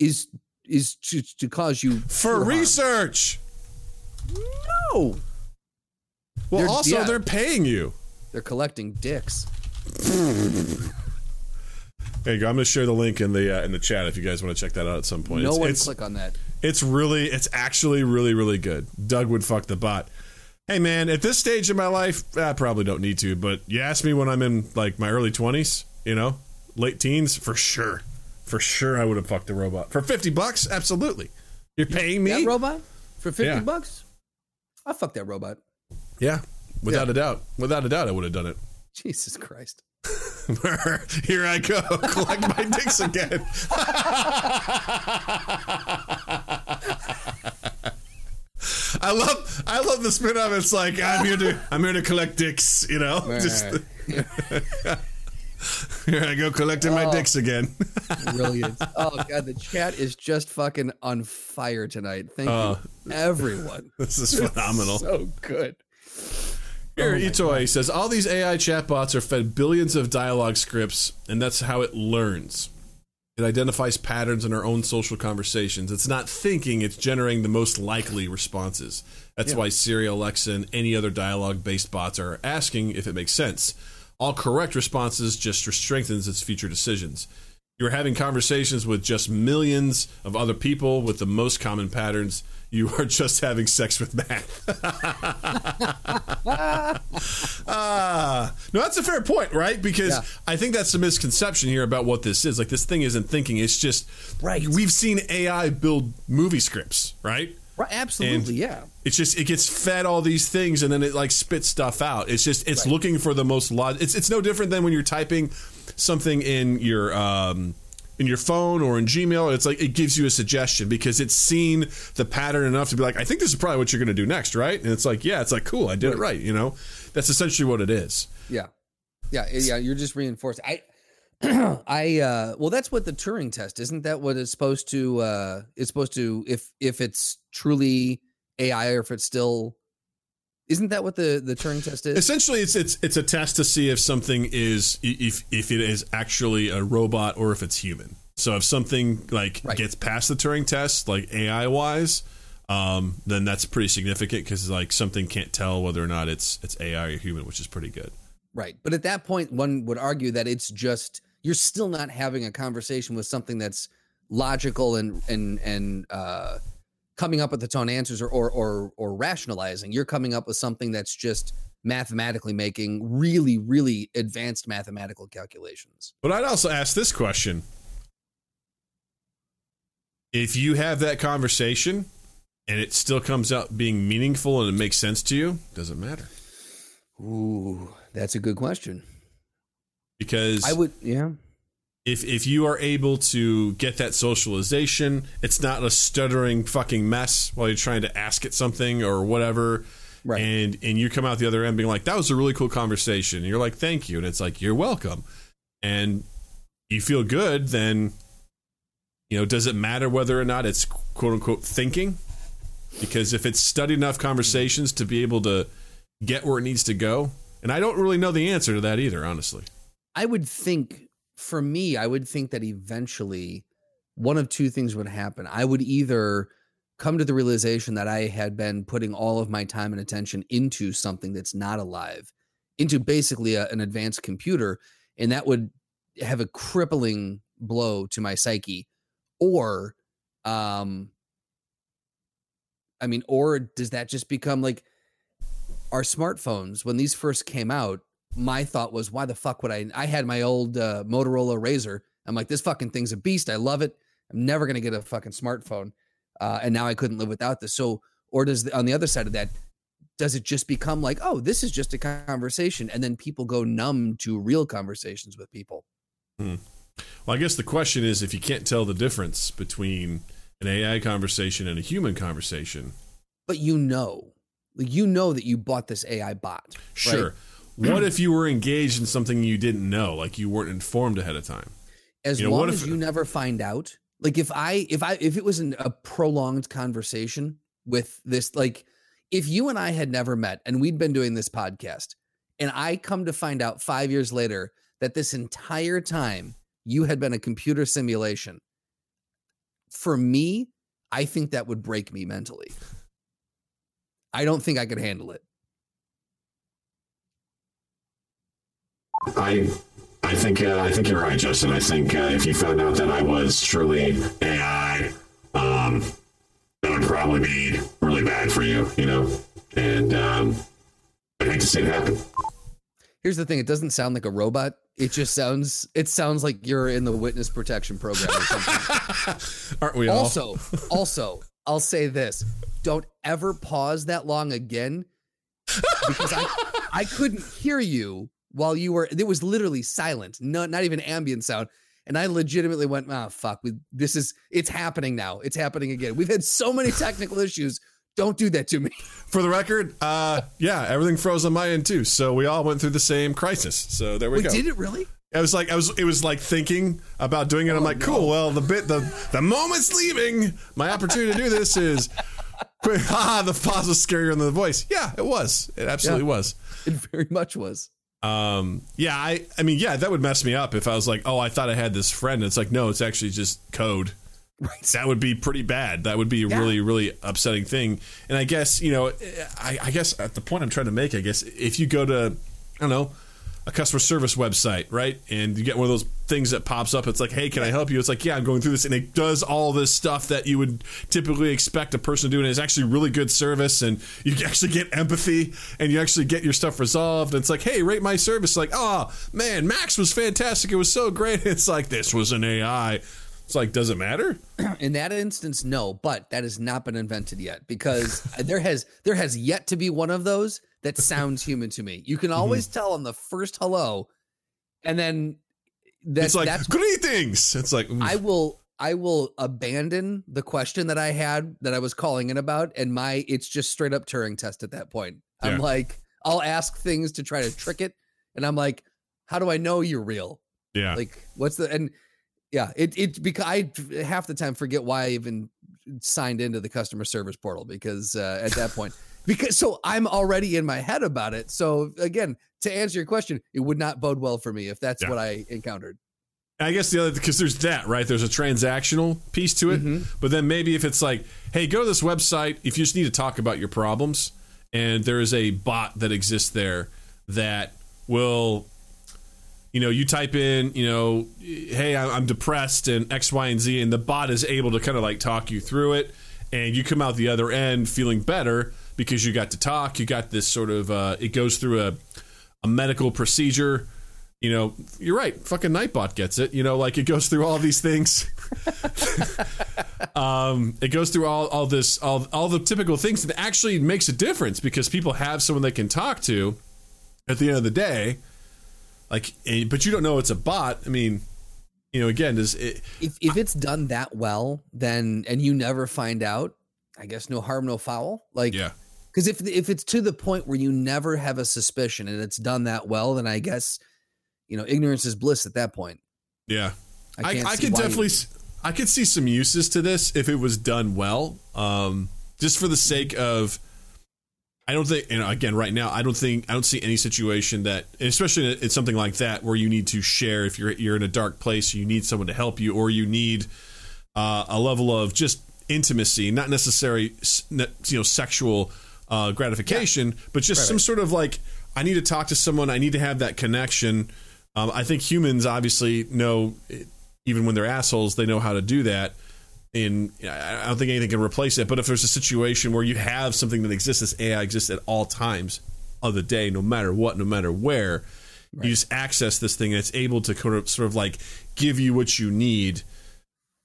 is, is to, to cause you. For research. Harm. No. Well, they're, also yeah. they're paying you. They're collecting dicks. There you go. I'm going to share the link in the uh, in the chat if you guys want to check that out at some point. No it's, one it's, click on that. It's really, it's actually really, really good. Doug would fuck the bot. Hey, man, at this stage in my life, I probably don't need to, but you ask me when I'm in like my early twenties, you know, late teens, for sure. For sure I would have fucked the robot. For fifty bucks, absolutely. You're paying me? That robot? For fifty yeah. bucks? I fucked that robot. Yeah, without yeah. a doubt. Without a doubt, I would have done it. Jesus Christ. Here I go. Collect my dicks again. I love I love the spin off. It's like I'm here to I'm here to collect dicks, you know. Right. Just here I go collecting oh, my dicks again. Brilliant. Oh god, the chat is just fucking on fire tonight. Thank oh, you everyone. This is phenomenal. So good. Here, oh Itoi says, all these A I chatbots are fed billions of dialogue scripts, and that's how it learns. It identifies patterns in our own social conversations. It's not thinking, it's generating the most likely responses. That's yeah. why Siri, Alexa, and any other dialogue-based bots are asking if it makes sense. All correct responses just strengthens its future decisions. You're having conversations with just millions of other people with the most common patterns. You are just having sex with math. uh, no, that's a fair point, right? Because yeah. I think that's a misconception here about what this is. Like, this thing isn't thinking. It's just, right. we've seen A I build movie scripts, right? Right, absolutely, and yeah. It's just, it gets fed all these things, and then it, like, spits stuff out. It's just, it's right. looking for the most log- It's It's no different than when you're typing something in your... Um, in your phone or in Gmail, it's like it gives you a suggestion because it's seen the pattern enough to be like, I think this is probably what you're going to do next, right? And it's like, yeah, it's like, cool, I did it right, you know? That's essentially what it is. Yeah. Yeah, yeah, you're just reinforcing. I, I, uh, well, that's what the Turing test, isn't that what it's supposed to, uh, it's supposed to, if if it's truly A I or if it's still, isn't that what the, the Turing test is? Essentially, it's it's it's a test to see if something is if if it is actually a robot or if it's human. So if something like right. gets past the Turing test, like A I wise, um, then that's pretty significant because like something can't tell whether or not it's it's A I or human, which is pretty good. Right, but at that point, one would argue that it's just you're still not having a conversation with something that's logical and and and. Uh, coming up with its own answers or, or or or rationalizing. You're coming up with something that's just mathematically making really, really advanced mathematical calculations. But I'd also ask this question. If you have that conversation and it still comes out being meaningful and it makes sense to you, does it matter? Ooh, that's a good question. Because I would, yeah. If if you are able to get that socialization, it's not a stuttering fucking mess while you're trying to ask it something or whatever. Right. And and you come out the other end being like, that was a really cool conversation. And you're like, thank you. And it's like, you're welcome. And you feel good, then, you know, does it matter whether or not it's quote unquote thinking? Because if it's studied enough conversations to be able to get where it needs to go. And I don't really know the answer to that either, honestly. I would think... For me, I would think that eventually one of two things would happen. I would either come to the realization that I had been putting all of my time and attention into something that's not alive, into basically a, an advanced computer, and that would have a crippling blow to my psyche. Or, um, I mean, or does that just become like our smartphones? When these first came out, my thought was, why the fuck would I? I had my old uh, Motorola Razr. I'm like, this fucking thing's a beast. I love it. I'm never going to get a fucking smartphone. Uh, and now I couldn't live without this. So, or does the, on the other side of that, does it just become like, oh, this is just a conversation, and then people go numb to real conversations with people? Hmm. Well, I guess the question is, if you can't tell the difference between an A I conversation and a human conversation, but you know, you know that you bought this A I bot. Sure. Right? What if you were engaged in something you didn't know, like you weren't informed ahead of time? As you know, long as if, you never find out. Like if I, if I, if it was an, a prolonged conversation with this, like if you and I had never met and we'd been doing this podcast, and I come to find out five years later that this entire time you had been a computer simulation, for me, I think that would break me mentally. I don't think I could handle it. I, I think, uh, I think you're right, Justin. I think uh, if you found out that I was truly A I, um, that would probably be really bad for you, you know. And um, I hate to see it happen. Here's the thing: it doesn't sound like a robot. It just sounds. It sounds like you're in the witness protection program or something. Aren't we all? Also, also, I'll say this: don't ever pause that long again, because I, I couldn't hear you. While you were, it was literally silent, not, not even ambient sound. And I legitimately went, oh, fuck, we, this is, it's happening now. It's happening again. We've had so many technical issues. Don't do that to me. For the record, uh, yeah, everything froze on my end too. So we all went through the same crisis. So there we, we go. Did it really? I was like, I was, it was like thinking about doing it. Oh, I'm like, no. Cool. Well, the bit, the, the moment's leaving. My opportunity to do this is quick. Ah, the pause was scarier than the voice. Yeah, it was. It absolutely yeah, was. It very much was. Um, yeah, I, I mean, yeah, that would mess me up if I was like, oh, I thought I had this friend. It's like, no, it's actually just code. Right. That would be pretty bad. That would be a yeah. really, really upsetting thing. And I guess, you know, I, I guess at the point I'm trying to make, I guess if you go to, I don't know, a customer service website, right? And you get one of those things that pops up. It's like, hey, can I help you? It's like, yeah, I'm going through this. And it does all this stuff that you would typically expect a person to do. And it's actually really good service. And you actually get empathy and you actually get your stuff resolved. And it's like, hey, rate my service. Like, oh, man, Max was fantastic. It was so great. It's like, this was an A I. It's like, does it matter? In that instance, no. But that has not been invented yet, because there has there has yet to be one of those that sounds human to me. You can always mm-hmm. tell on the first hello, and then that, it's like, that's greetings. It's like, oof. I will I will abandon the question that I had that I was calling in about, and my it's just straight up Turing test at that point. Yeah. I'm like, I'll ask things to try to trick it, and I'm like, how do I know you're real? Yeah, like what's the and. Yeah, it it because I half the time forget why I even signed into the customer service portal, because uh, at that point, because so I'm already in my head about it. So again, to answer your question, it would not bode well for me if that's yeah. what I encountered. I guess the other, because there's that, right? There's a transactional piece to it, mm-hmm. but then maybe if it's like, hey, go to this website if you just need to talk about your problems, and there is a bot that exists there that will. You know, you type in, you know, hey, I'm depressed and X, Y, and Z, and the bot is able to kind of like talk you through it, and you come out the other end feeling better because you got to talk. You got this sort of, uh, it goes through a, a medical procedure. You know, you're right. Fucking Nightbot gets it. You know, like it goes through all these things. um, it goes through all all this, all all the typical things that actually makes a difference, because people have someone they can talk to at the end of the day. Like, but you don't know it's a bot. I mean, you know, again, does it, if if it's done that well, then and you never find out, I guess no harm, no foul. Like, yeah, because if if it's to the point where you never have a suspicion and it's done that well, then I guess, you know, ignorance is bliss at that point. Yeah, I, I, I could definitely you. I could see some uses to this if it was done well, um, just for the sake of. I don't think, you know, again, right now, I don't think, I don't see any situation that, especially it's something like that where you need to share if you're you're in a dark place, you need someone to help you, or you need uh, a level of just intimacy, not necessarily, you know, sexual uh, gratification, yeah. but just right, some right. sort of like, I need to talk to someone, I need to have that connection. Um, I think humans obviously know, even when they're assholes, they know how to do that. In, I don't think anything can replace it, but if there's a situation where you have something that exists, this A I exists at all times of the day, no matter what, no matter where, Right. You just access this thing and it's able to sort of, sort of like give you what you need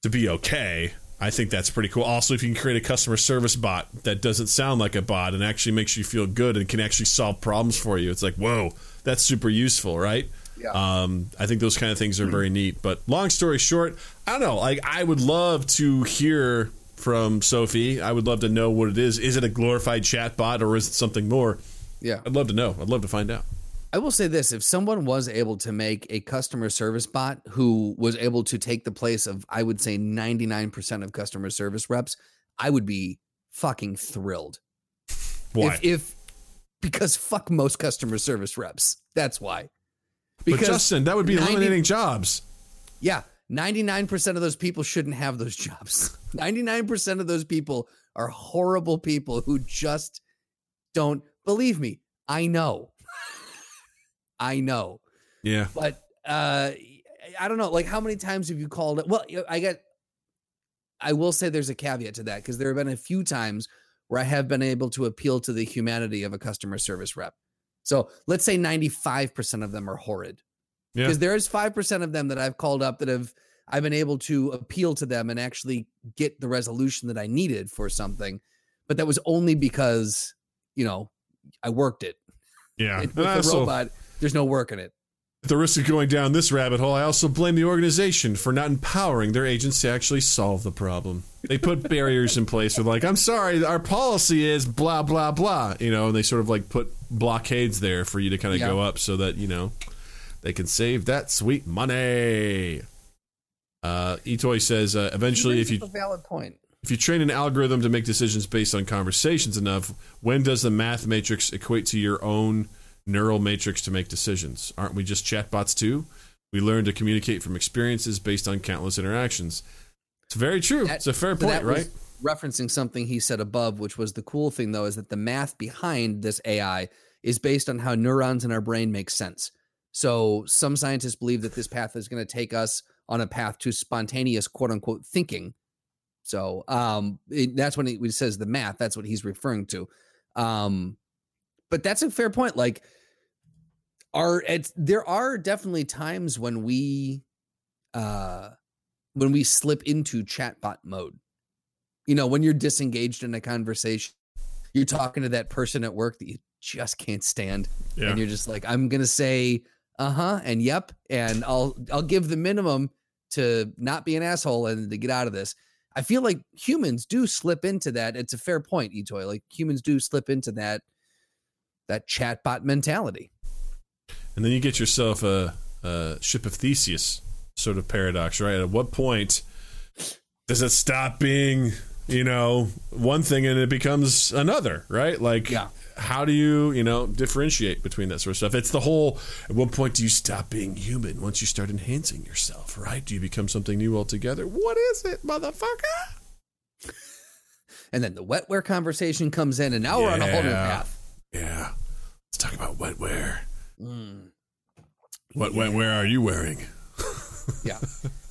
to be okay. I think that's pretty cool. Also, if you can create a customer service bot that doesn't sound like a bot and actually makes you feel good and can actually solve problems for you, it's like, whoa, that's super useful, right? Yeah. Um, I think those kind of things are very neat. But long story short, I don't know. Like, I would love to hear from Sophie. I would love to know what it is. Is it a glorified chat bot or is it something more? Yeah. I'd love to know. I'd love to find out. I will say this. If someone was able to make a customer service bot who was able to take the place of, I would say, ninety-nine percent of customer service reps, I would be fucking thrilled. Why? If, if because fuck most customer service reps. That's why. Because but Justin, that would be eliminating jobs. Yeah. ninety-nine percent of those people shouldn't have those jobs. ninety-nine percent of those people are horrible people who just don't believe me. I know. I know. Yeah. But uh, I don't know. Like, how many times have you called it? Well, I got, I will say there's a caveat to that because there have been a few times where I have been able to appeal to the humanity of a customer service rep. So let's say ninety-five percent of them are horrid. Yeah. Because there is five percent of them that I've called up that have, I've been able to appeal to them and actually get the resolution that I needed for something. But that was only because, you know, I worked it. Yeah. With the robot. There's no work in it. At the risk of going down this rabbit hole, I also blame the organization for not empowering their agents to actually solve the problem. They put barriers in place with like, I'm sorry, our policy is blah, blah, blah. You know, and they sort of like put blockades there for you to kind of yeah. go up so that, you know, they can save that sweet money. Uh, Etoy says, uh, eventually, if you, a valid point. If you train an algorithm to make decisions based on conversations enough, when does the math matrix equate to your own neural matrix to make decisions? Aren't we just chatbots too? We learn to communicate from experiences based on countless interactions. It's very true. That, it's a fair so point, right? Referencing something he said above, which was the cool thing though, is that the math behind this A I is based on how neurons in our brain make sense. So some scientists believe that this path is going to take us on a path to spontaneous quote unquote thinking. So um, it, that's when he, when he says the math, that's what he's referring to. Um, But that's a fair point. Like, are it's, there are definitely times when we, uh, when we slip into chatbot mode. You know, when you're disengaged in a conversation, you're talking to that person at work that you just can't stand, yeah. and you're just like, I'm gonna say, uh huh, and yep, and I'll I'll give the minimum to not be an asshole and to get out of this. I feel like humans do slip into that. It's a fair point, Etoy. Like humans do slip into that. That chatbot mentality. And then you get yourself a, a ship of Theseus sort of paradox, right? At what point does it stop being, you know, one thing and it becomes another, right? Like, yeah. how do you, you know, differentiate between that sort of stuff? It's the whole, at what point do you stop being human once you start enhancing yourself, right? Do you become something new altogether? What is it, motherfucker? And then the wetware conversation comes in and now yeah. we're on a whole new path. Yeah, let's talk about wetware. Mm. What yeah. wetware are you wearing? yeah.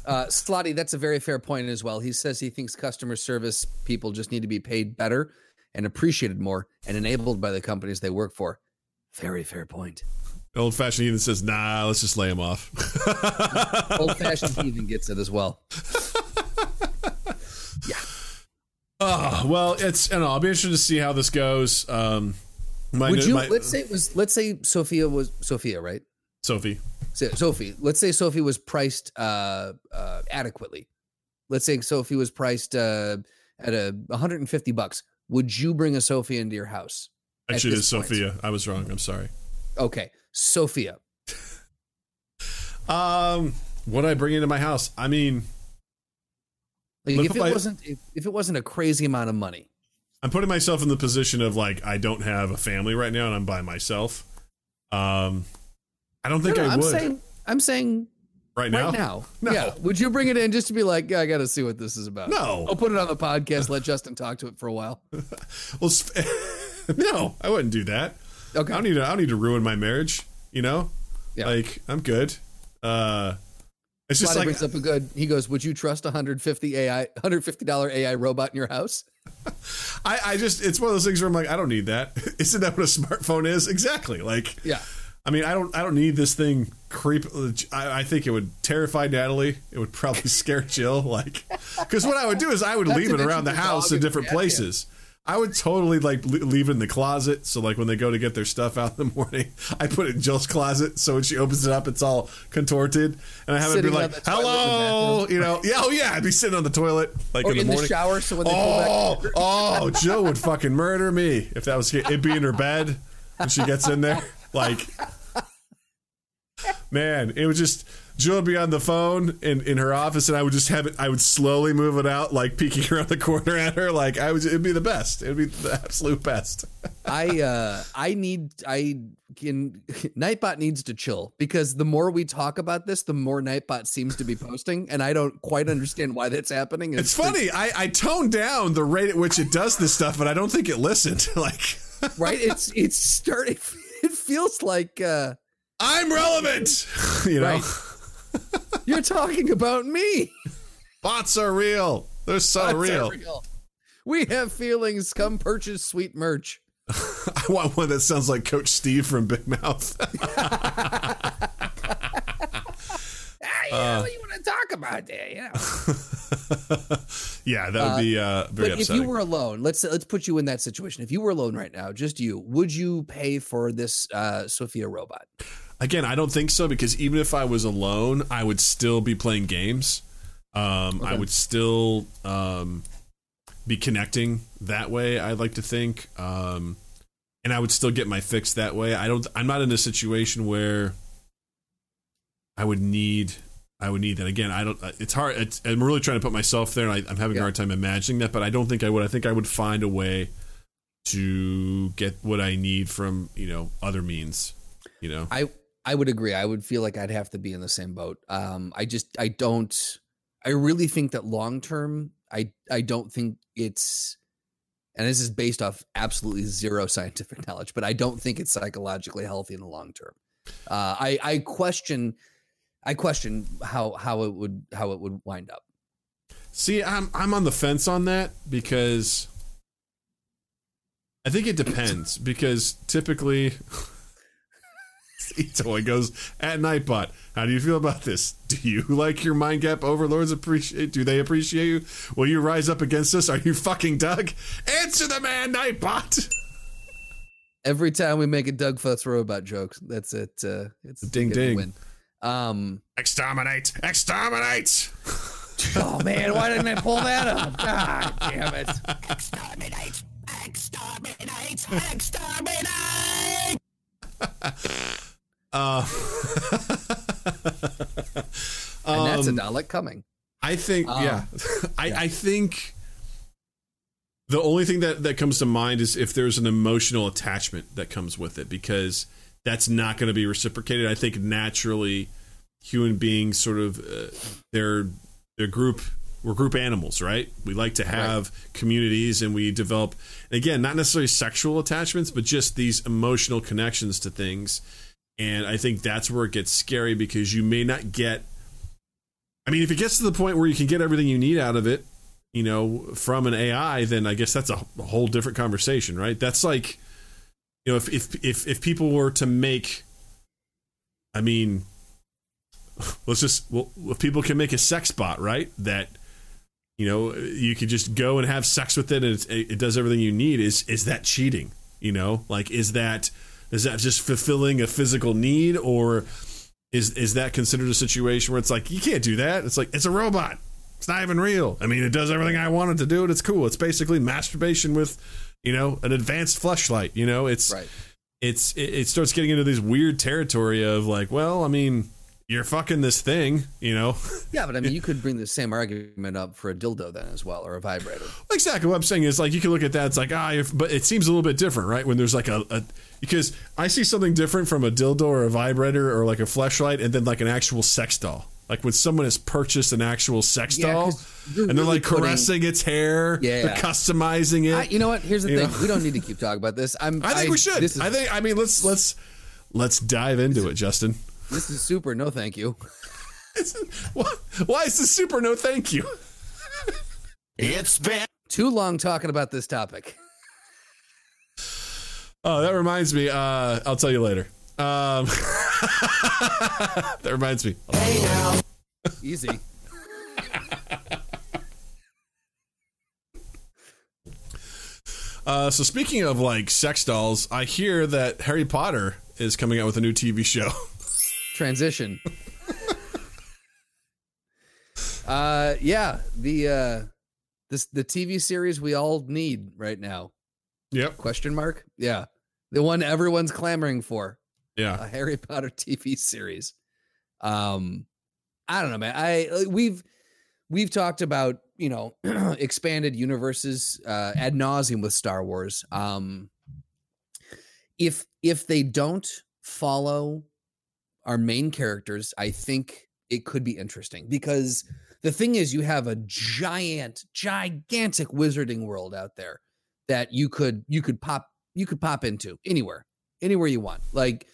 Uh, Slotty, that's a very fair point as well. He says he thinks customer service people just need to be paid better and appreciated more and enabled by the companies they work for. Very fair point. Old fashioned heathen says, nah, let's just lay him off. Old fashioned heathen gets it as well. yeah. Oh, well, it's, I don't know, I'll be interested to see how this goes. Um, My, Would you my, let's say it was let's say Sophia was Sophia, right? Sophie. So, Sophie. Let's say Sophie was priced uh, uh, adequately. Let's say Sophie was priced uh, at a one hundred fifty bucks. Would you bring a Sophie into your house? Actually, it is Sophia. I was wrong. I'm sorry. Okay. Sophia. um what I bring into my house. I mean like, if it my, wasn't if, if it wasn't a crazy amount of money. I'm putting myself in the position of like, I don't have a family right now and I'm by myself. Um, I don't think no, no, I I'm would. Saying, I'm saying right now. Right now. No. Yeah. Would you bring it in just to be like, yeah, I got to see what this is about? No. I'll put it on the podcast. Let Justin talk to it for a while. well, sp- no, I wouldn't do that. Okay. I don't need to, I don't need to ruin my marriage. You know, yeah. like I'm good. Uh, it's just like, brings up a good, he goes, would you trust one hundred fifty A I, one hundred fifty dollars A I robot in your house? I, I just, it's one of those things where I'm like, I don't need that. Isn't that what a smartphone is? Exactly. Like, yeah. I mean, I don't, I don't need this thing creep. I, I think it would terrify Natalie. It would probably scare Jill. Like, because what I would do is I would leave it around the house in different places. Yeah. I would totally like leave it in the closet. So like when they go to get their stuff out in the morning, I put it in Jill's closet. So when she opens it up, it's all contorted, and I have sitting it be like, "Hello," you know? Yeah, oh yeah, I'd be sitting on the toilet, like or in the in morning, the shower. So when they oh, go back, oh, Jill would fucking murder me if that was it'd be in her bed when she gets in there. Like, man, it was just. Jill would be on the phone in, in her office, and I would just have it. I would slowly move it out, like peeking around the corner at her. Like I would, it'd be the best. It'd be the absolute best. I uh, I need I can Nightbot needs to chill because the more we talk about this, the more Nightbot seems to be posting, and I don't quite understand why that's happening. It's, it's funny. It's, I I toned down the rate at which it does this stuff, but I don't think it listened. Like right? It's it's starting. It feels like uh, I'm relevant. You know. Right? You're talking about me. Bots are real. They're so Bots real. Are real. We have feelings. Come purchase sweet merch. I want one that sounds like Coach Steve from Big Mouth. Hey, uh, you want to talk about that? Yeah. Yeah, that would uh, be uh, very upsetting. If you were alone, let's let's put you in that situation. If you were alone right now, just you, would you pay for this uh, Sophia robot? Again, I don't think so, because even if I was alone, I would still be playing games. Um, okay. I would still um, be connecting that way, I'd like to think. Um, and I would still get my fix that way. I don't, I'm not in a situation where I would need I would need that. Again, I don't. It's hard. It's, I'm really trying to put myself there, and I, I'm having yeah. a hard time imagining that, but I don't think I would. I think I would find a way to get what I need from, you know, other means. You know, I... I would agree. I would feel like I'd have to be in the same boat. Um, I just, I don't, I really think that long-term, I, I don't think it's, and this is based off absolutely zero scientific knowledge, but I don't think it's psychologically healthy in the long term. Uh, I, I question, I question how, how it would, how it would wind up. See, I'm, I'm on the fence on that because I think it depends because typically... So it goes at Nightbot. How do you feel about this? Do you like your MindGap overlords appreciate? Do they appreciate you? Will you rise up against us? Are you fucking Doug? Answer the man, Nightbot. Every time we make a Doug Futz robot joke, that's it. Uh, it's ding ding. Win. Um, exterminate! Exterminate! Oh man, why didn't I pull that up? God damn it! Exterminate! Exterminate! Exterminate! Uh, and that's a Dalek coming. I think, um, yeah. I, yeah. I think the only thing that, that comes to mind is if there's an emotional attachment that comes with it, because that's not going to be reciprocated. I think naturally human beings sort of, uh, they're, they're group, we're group animals, right? We like to have right. communities, and we develop, again, not necessarily sexual attachments, but just these emotional connections to things. And I think that's where it gets scary, because you may not get, I mean, if it gets to the point where you can get everything you need out of it, you know, from an A I, then I guess that's a whole different conversation, right? That's like, you know, if, if, if, if people were to make, I mean, let's just, well, if people can make a sex bot, right? That, you know, you could just go and have sex with it, and it's, it does everything you need. Is, is that cheating? You know, like, is that, Is that just fulfilling a physical need, or is is that considered a situation where it's like, you can't do that? It's like, it's a robot. It's not even real. I mean, it does everything I want it to do, and it's cool. It's basically masturbation with, you know, an advanced fleshlight. You know, it's right. it's it, it starts getting into this weird territory of like, well, I mean, you're fucking this thing, you know? Yeah, but I mean, you could bring the same argument up for a dildo then as well, or a vibrator. Exactly. What I'm saying is, like, you can look at that. It's like, ah, but it seems a little bit different, right? When there's like a, a, because I see something different from a dildo or a vibrator or like a fleshlight, and then like an actual sex doll. Like when someone has purchased an actual sex yeah, doll and they're really like putting, caressing its hair, yeah, they're customizing it. I, you know what? Here's the thing. Know? We don't need to keep talking about this. I'm, I think I, we should. This is, I think, I mean, let's, let's, let's dive into it, Justin. This is super. No, thank you. What? Why is this super? No, thank you. It's been too long talking about this topic. Oh, that reminds me. Uh, I'll tell you later. Um, that reminds me. Hey now. Easy. Uh, so speaking of like sex dolls, I hear that Harry Potter is coming out with a new T V show. Transition. uh, yeah, the uh, this the T V series we all need right now. Yep. Question mark. Yeah, the one everyone's clamoring for. Yeah, a Harry Potter T V series. Um, I don't know, man. I we've we've talked about. You know, expanded universes uh, ad nauseum with Star Wars. Um, if if they don't follow our main characters, I think it could be interesting because the thing is, you have a giant, gigantic wizarding world out there that you could you could pop you could pop into anywhere, anywhere you want. Like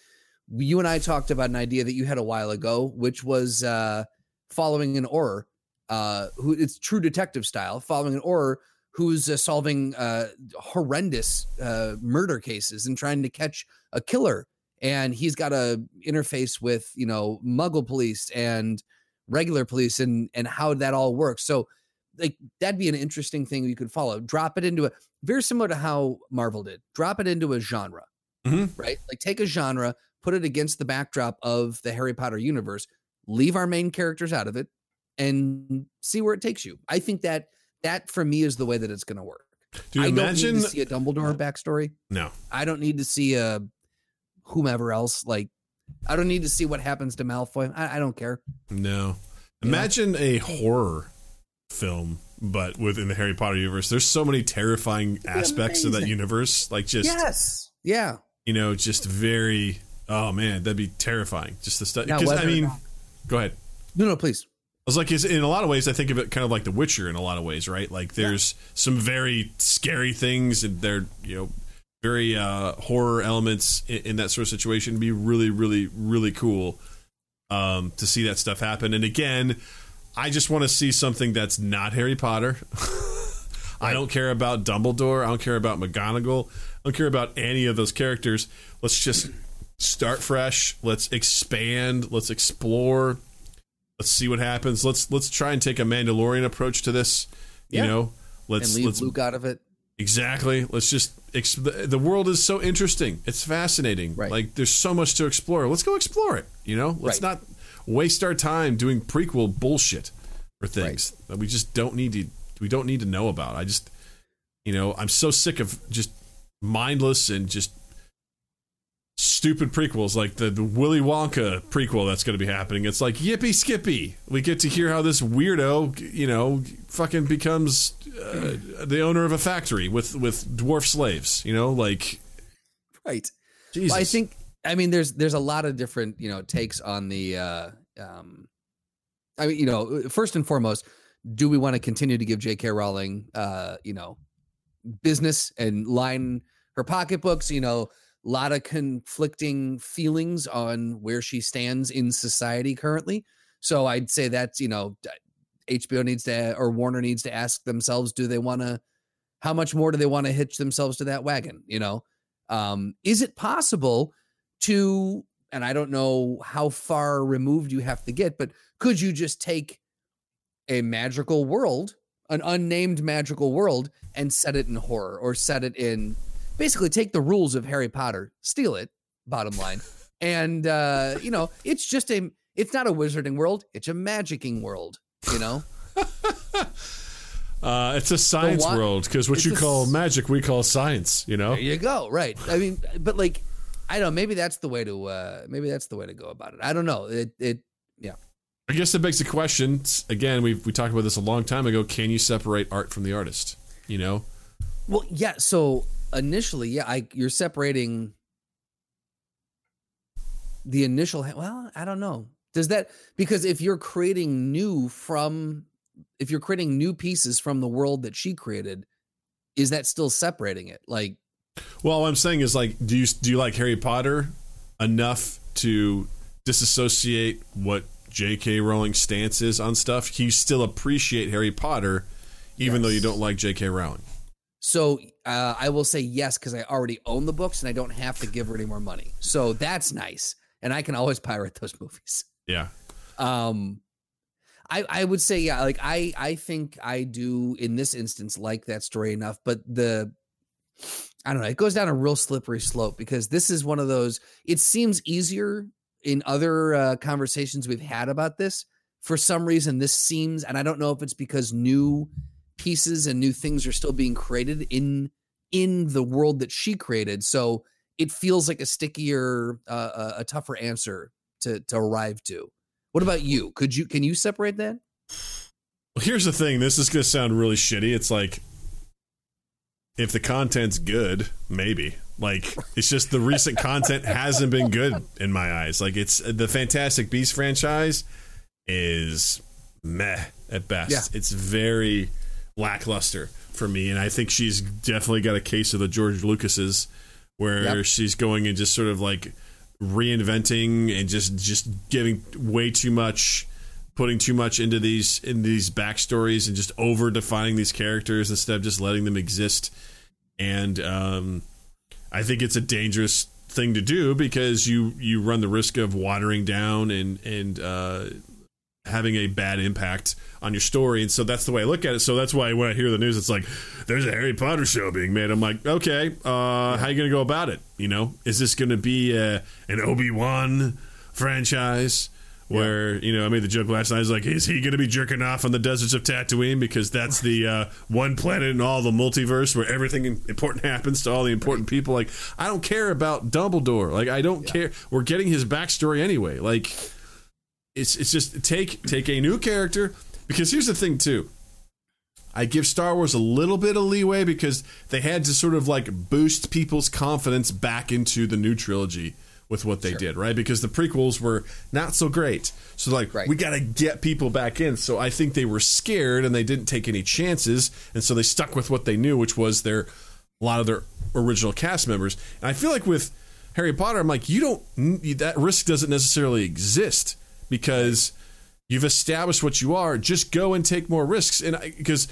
you and I talked about an idea that you had a while ago, which was uh, following an auror. Uh, who it's true detective style, following an auror who's uh, solving uh, horrendous uh, murder cases and trying to catch a killer. And he's got to interface with, you know, Muggle police and regular police and and how that all works. So, like, that'd be an interesting thing you could follow. Drop it into a very similar to how Marvel did. Drop it into a genre, mm-hmm. right? Like, take a genre, put it against the backdrop of the Harry Potter universe. Leave our main characters out of it. And see where it takes you. I think that that for me is the way that it's going to work. Do you I imagine don't need to see a Dumbledore backstory? No, I don't need to see a whomever else. Like, I don't need to see what happens to Malfoy. I, I don't care. No, you imagine know? a horror film, but within the Harry Potter universe, there's so many terrifying aspects amazing. of that universe. Like just, yes. yeah, you know, just very, oh man, that'd be terrifying. Just the stuff. I mean, go ahead. No, no, please. I was like, in a lot of ways, I think of it kind of like The Witcher in a lot of ways, right? Like there's yeah. some very scary things and they're, you know, very uh, horror elements in, in that sort of situation. It'd be really, really, really cool um, to see that stuff happen. And again, I just want to see something that's not Harry Potter. I don't care about Dumbledore. I don't care about McGonagall. I don't care about any of those characters. Let's just start fresh. Let's expand. Let's explore. Let's see what happens. Let's let's try and take a Mandalorian approach to this. You yeah. know, let's and leave let's, Luke out of it. Exactly. Let's just exp- the world is so interesting. It's fascinating. Right. Like there's so much to explore. Let's go explore it. You know, let's right. not waste our time doing prequel bullshit for things right. that we just don't need to. We don't need to know about. I just, you know, I'm so sick of just mindless and just. Stupid prequels like the, the Willy Wonka prequel that's going to be happening. It's like yippee skippy. We get to hear how this weirdo, you know, fucking becomes uh, the owner of a factory with with dwarf slaves. You know, like right. Jesus. Well, I think I mean there's there's a lot of different you know takes on the. Uh, um, I mean you know first and foremost, do we want to continue to give J K Rowling uh, you know business and line her pocketbooks? You know. A lot of conflicting feelings on where she stands in society currently. So I'd say that's, you know, H B O needs to, or Warner needs to ask themselves, do they want to, how much more do they want to hitch themselves to that wagon? You know, um, is it possible to, and I don't know how far removed you have to get, but could you just take a magical world, an unnamed magical world, and set it in horror or set it in, basically take the rules of Harry Potter, steal it, bottom line. And, uh, you know, it's just a, it's not a wizarding world. It's a magicking world, you know? uh, it's a science why, world because what you call a, magic, we call science, you know? There you go. Right. I mean, but like, I don't know, maybe that's the way to, uh, maybe that's the way to go about it. I don't know. It, it, yeah. I guess that begs the question. Again, we we talked about this a long time ago. Can you separate art from the artist? You know? Well, yeah. So, Initially, yeah, I you're separating the initial. Well, I don't know. Does that because if you're creating new from if you're creating new pieces from the world that she created, is that still separating it? Like, well, what I'm saying is like, do you do you like Harry Potter enough to disassociate what J K Rowling's stance is on stuff? You still appreciate Harry Potter, even yes. though you don't like J K Rowling. So uh, I will say yes, because I already own the books and I don't have to give her any more money. So that's nice. And I can always pirate those movies. Yeah. Um, I, I would say, yeah, like I, I think I do in this instance like that story enough, but the, I don't know, it goes down a real slippery slope because this is one of those, it seems easier in other uh, conversations we've had about this. For some reason, this seems, and I don't know if it's because new pieces and new things are still being created in, in the world that she created. So it feels like a stickier, uh, a tougher answer to, to arrive to. What about you? Could you, can you separate that? Well, here's the thing. This is going to sound really shitty. It's like, if the content's good, maybe. Like, it's just the recent content hasn't been good in my eyes. Like, it's the Fantastic Beasts franchise is meh at best. Yeah. It's very lackluster for me. And I think she's definitely got a case of the George Lucas's where yep. she's going and just sort of like reinventing and just, just giving way too much, putting too much into these in these backstories and just over defining these characters instead of just letting them exist. And um, I think it's a dangerous thing to do because you, you run the risk of watering down and, and uh, having a bad impact on your story. And so that's the way I look at it. So that's why when I hear the news, it's like, there's a Harry Potter show being made. I'm like, okay, uh, how are you going to go about it? You know, is this going to be uh, an Obi-Wan franchise? Where, you know, I made the joke last night. I was like, is he going to be jerking off on the deserts of Tatooine? Because that's the uh, one planet in all the multiverse where everything important happens to all the important people. Like, I don't care about Dumbledore. Like, I don't yeah. care. We're getting his backstory anyway. Like, it's it's just take take a new character. Because here's the thing, too. I give Star Wars a little bit of leeway because they had to sort of, like, boost people's confidence back into the new trilogy with what they sure. did, right? Because the prequels were not so great. So like, right. we got to get people back in. So I think they were scared and they didn't take any chances. And so they stuck with what they knew, which was their, a lot of their original cast members. And I feel like with Harry Potter, I'm like, you don't, that risk doesn't necessarily exist because you've established what you are. Just go and take more risks. And I, because,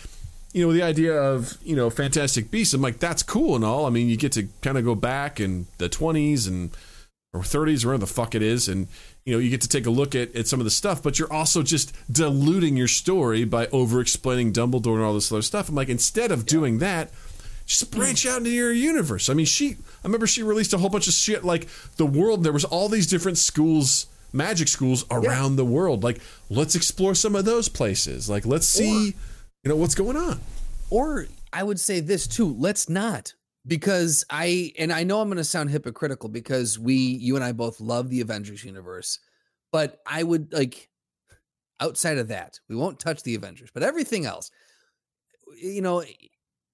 you know, the idea of, you know, Fantastic Beasts, I'm like, that's cool and all. I mean, you get to kind of go back in the twenties and, or thirties, whatever the fuck it is, and you know you get to take a look at, at some of the stuff, but you're also just diluting your story by over-explaining Dumbledore and all this other stuff. I'm like, instead of yeah. doing that, just branch out into your universe. I mean, she, I remember she released a whole bunch of shit, like the world, there was all these different schools, magic schools around yeah. the world. Like, let's explore some of those places. Like, let's see, or, you know, what's going on. Or I would say this too, let's not. Because I, and I know I'm going to sound hypocritical because we, you and I both love the Avengers universe, but I would like, outside of that, we won't touch the Avengers, but everything else, you know,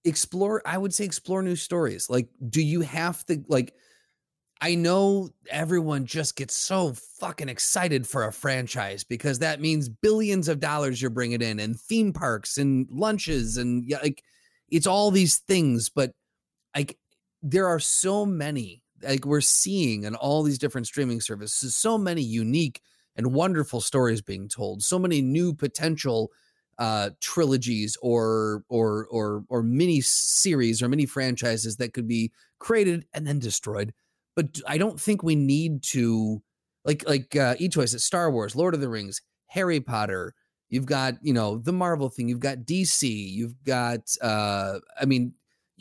explore, I would say explore new stories. Like, do you have to, like, I know everyone just gets so fucking excited for a franchise because that means billions of dollars you're bringing in and theme parks and lunches and like, it's all these things, but like there are so many, like we're seeing on all these different streaming services, so many unique and wonderful stories being told, so many new potential uh, trilogies or, or, or, or mini series or mini franchises that could be created and then destroyed. But I don't think we need to like, like uh, E-Choice at Star Wars, Lord of the Rings, Harry Potter. You've got, you know, the Marvel thing, you've got D C, you've got, uh, I mean,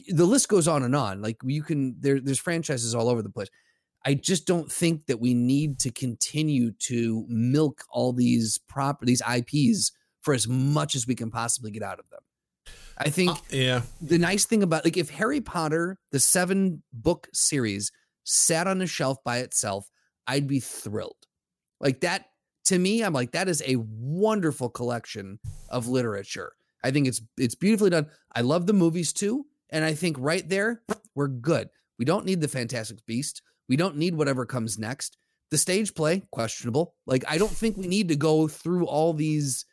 the list goes on and on. Like you can, there, there's franchises all over the place. I just don't think that we need to continue to milk all these properties, I Ps for as much as we can possibly get out of them. I think uh, yeah. the nice thing about like if Harry Potter, the seven book series sat on a shelf by itself, I'd be thrilled. Like that to me, I'm like, that is a wonderful collection of literature. I think it's, it's beautifully done. I love the movies too. And I think right there, we're good. We don't need the Fantastic Beast. We don't need whatever comes next. The stage play, questionable. Like, I don't think we need to go through all these,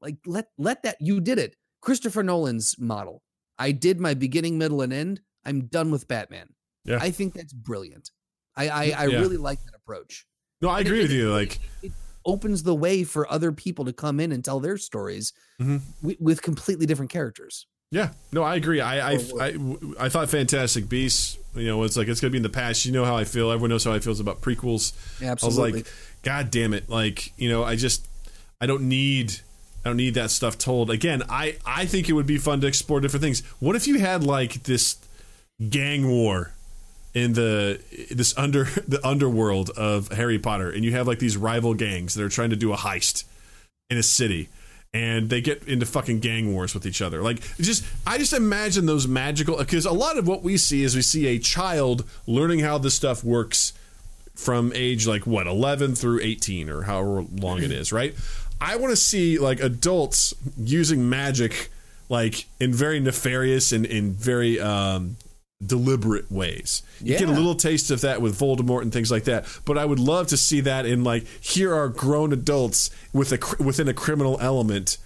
like, let let that, you did it. Christopher Nolan's model. I did my beginning, middle, and end. I'm done with Batman. Yeah. I think that's brilliant. I, I, I yeah. really like that approach. No, I agree it, with you. It, like, it opens the way for other people to come in and tell their stories mm-hmm. with, with completely different characters. Yeah, no, I agree. I I, I I thought Fantastic Beasts, you know, it's like it's gonna be in the past. You know how I feel. Everyone knows how I feels about prequels. Yeah, absolutely. I was like, God damn it! Like, you know, I just I don't need I don't need that stuff told again. I I think it would be fun to explore different things. What if you had like this gang war in the this under the underworld of Harry Potter, and you have like these rival gangs that are trying to do a heist in a city. And they get into fucking gang wars with each other. Like, just I just imagine those magical, because a lot of what we see is we see a child learning how this stuff works from age like what eleven through eighteen or however long it is, right? I want to see like adults using magic like in very nefarious and in very um, deliberate ways. You yeah. get a little taste of that with Voldemort and things like that, but I would love to see that in like here are grown adults with a within a criminal element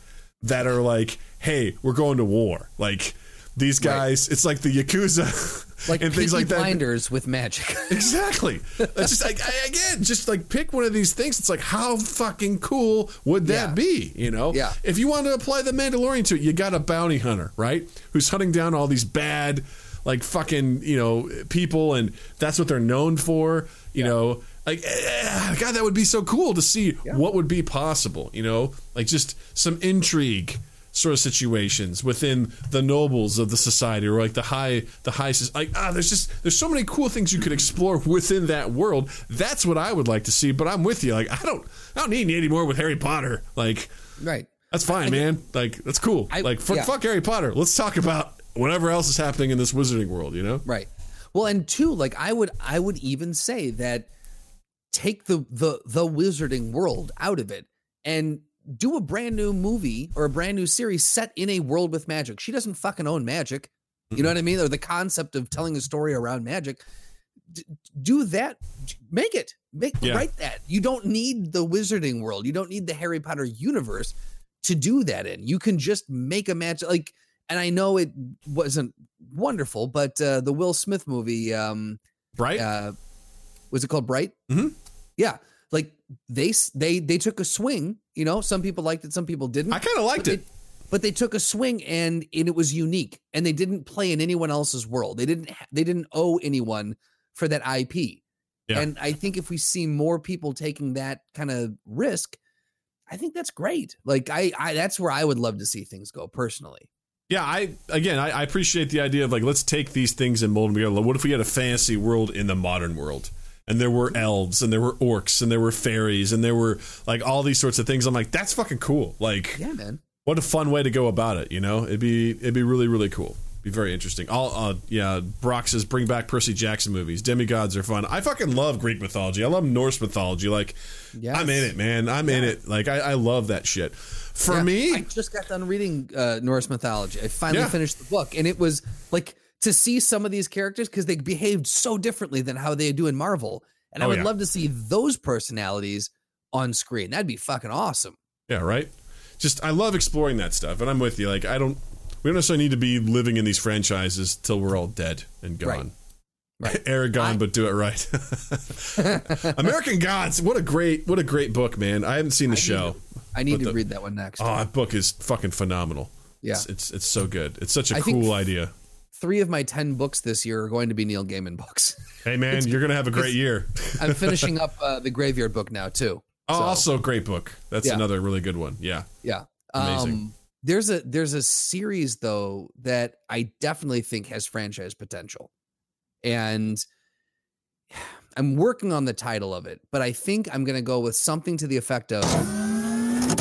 that are like, hey, we're going to war. Like these guys, right. It's like the Yakuza, like and things like that. Blinders with magic, exactly. It's just like I, again, just like pick one of these things. It's like how fucking cool would that yeah. be? You know, yeah. If you want to apply the Mandalorian to it, you got a bounty hunter, right? Who's hunting down all these bad. Like fucking, you know, people, and that's what they're known for, you yeah. know. Like, eh, God, that would be so cool to see yeah. what would be possible, you know. Like just some intrigue sort of situations within the nobles of the society, or like the high, the high. Like ah, there's just there's so many cool things you could explore within that world. That's what I would like to see. But I'm with you. Like I don't, I don't need any more with Harry Potter. Like right, that's fine, I, man. Like that's cool. I, like f- yeah. fuck Harry Potter. Let's talk about. Whatever else is happening in this wizarding world, you know? Right. Well, and two, like I would I would even say that take the the the wizarding world out of it and do a brand new movie or a brand new series set in a world with magic. She doesn't fucking own magic. You know what I mean? Or the concept of telling a story around magic. D- do that. Make it. Make yeah. Write that. You don't need the wizarding world. You don't need the Harry Potter universe to do that in. You can just make a magic like and I know it wasn't wonderful, but uh, the Will Smith movie, um, Bright, uh, was it called Bright? Mm-hmm. Yeah, like they they they took a swing. You know, some people liked it, some people didn't. I kind of liked but it, they, but they took a swing, and, and it was unique. And they didn't play in anyone else's world. They didn't they didn't owe anyone for that I P. Yeah. And I think if we see more people taking that kind of risk, I think that's great. Like I, I that's where I would love to see things go personally. Yeah, I again, I, I appreciate the idea of like, let's take these things and mold them together. What if we had a fantasy world in the modern world? And there were elves, and there were orcs, and there were fairies, and there were like all these sorts of things. I'm like, that's fucking cool. Like, yeah, man. What a fun way to go about it, you know? It'd be it'd be really, really cool. It'd be very interesting. All uh, yeah, Brock says, bring back Percy Jackson movies. Demigods are fun. I fucking love Greek mythology. I love Norse mythology. Like, yes. I'm in it, man. I'm yeah. in it. Like, I, I love that shit. For yeah, me, I just got done reading uh, Norse mythology. I finally yeah. finished the book, and it was like to see some of these characters because they behaved so differently than how they do in Marvel. And oh, I would yeah. love to see those personalities on screen. That'd be fucking awesome. Yeah, right. Just I love exploring that stuff, and I'm with you. Like I don't, we don't necessarily need to be living in these franchises till we're all dead and gone. Right. Right. Aragon, I, but do it right. American Gods, what a great, what a great book, man! I haven't seen the I show. Need to, I need to the, read that one next. Oh, that book is fucking phenomenal. Yeah, it's it's, it's so good. It's such a I cool idea. Three of my ten books this year are going to be Neil Gaiman books. Hey, man, it's, you're gonna have a great year. I'm finishing up uh, the Graveyard book now too. Oh, so. Also great book. That's yeah. another really good one. Yeah, yeah, amazing. Um, there's a there's a series though that I definitely think has franchise potential. And I'm working on the title of it, but I think I'm going to go with something to the effect of Welcome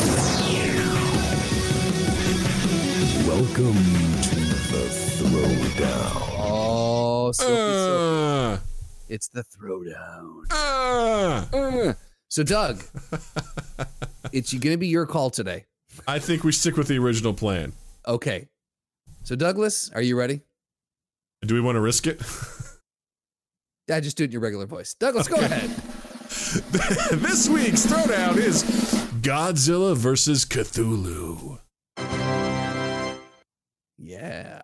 to the Throwdown. Oh, Sophie, uh, Sophie. It's the Throwdown. Uh, uh. So, Doug, it's going to be your call today. I think we stick with the original plan. Okay. So, Douglas, are you ready? Do we want to risk it? I just do it in your regular voice. Douglas, okay. Go ahead. This week's Throwdown is Godzilla versus Cthulhu. Yeah.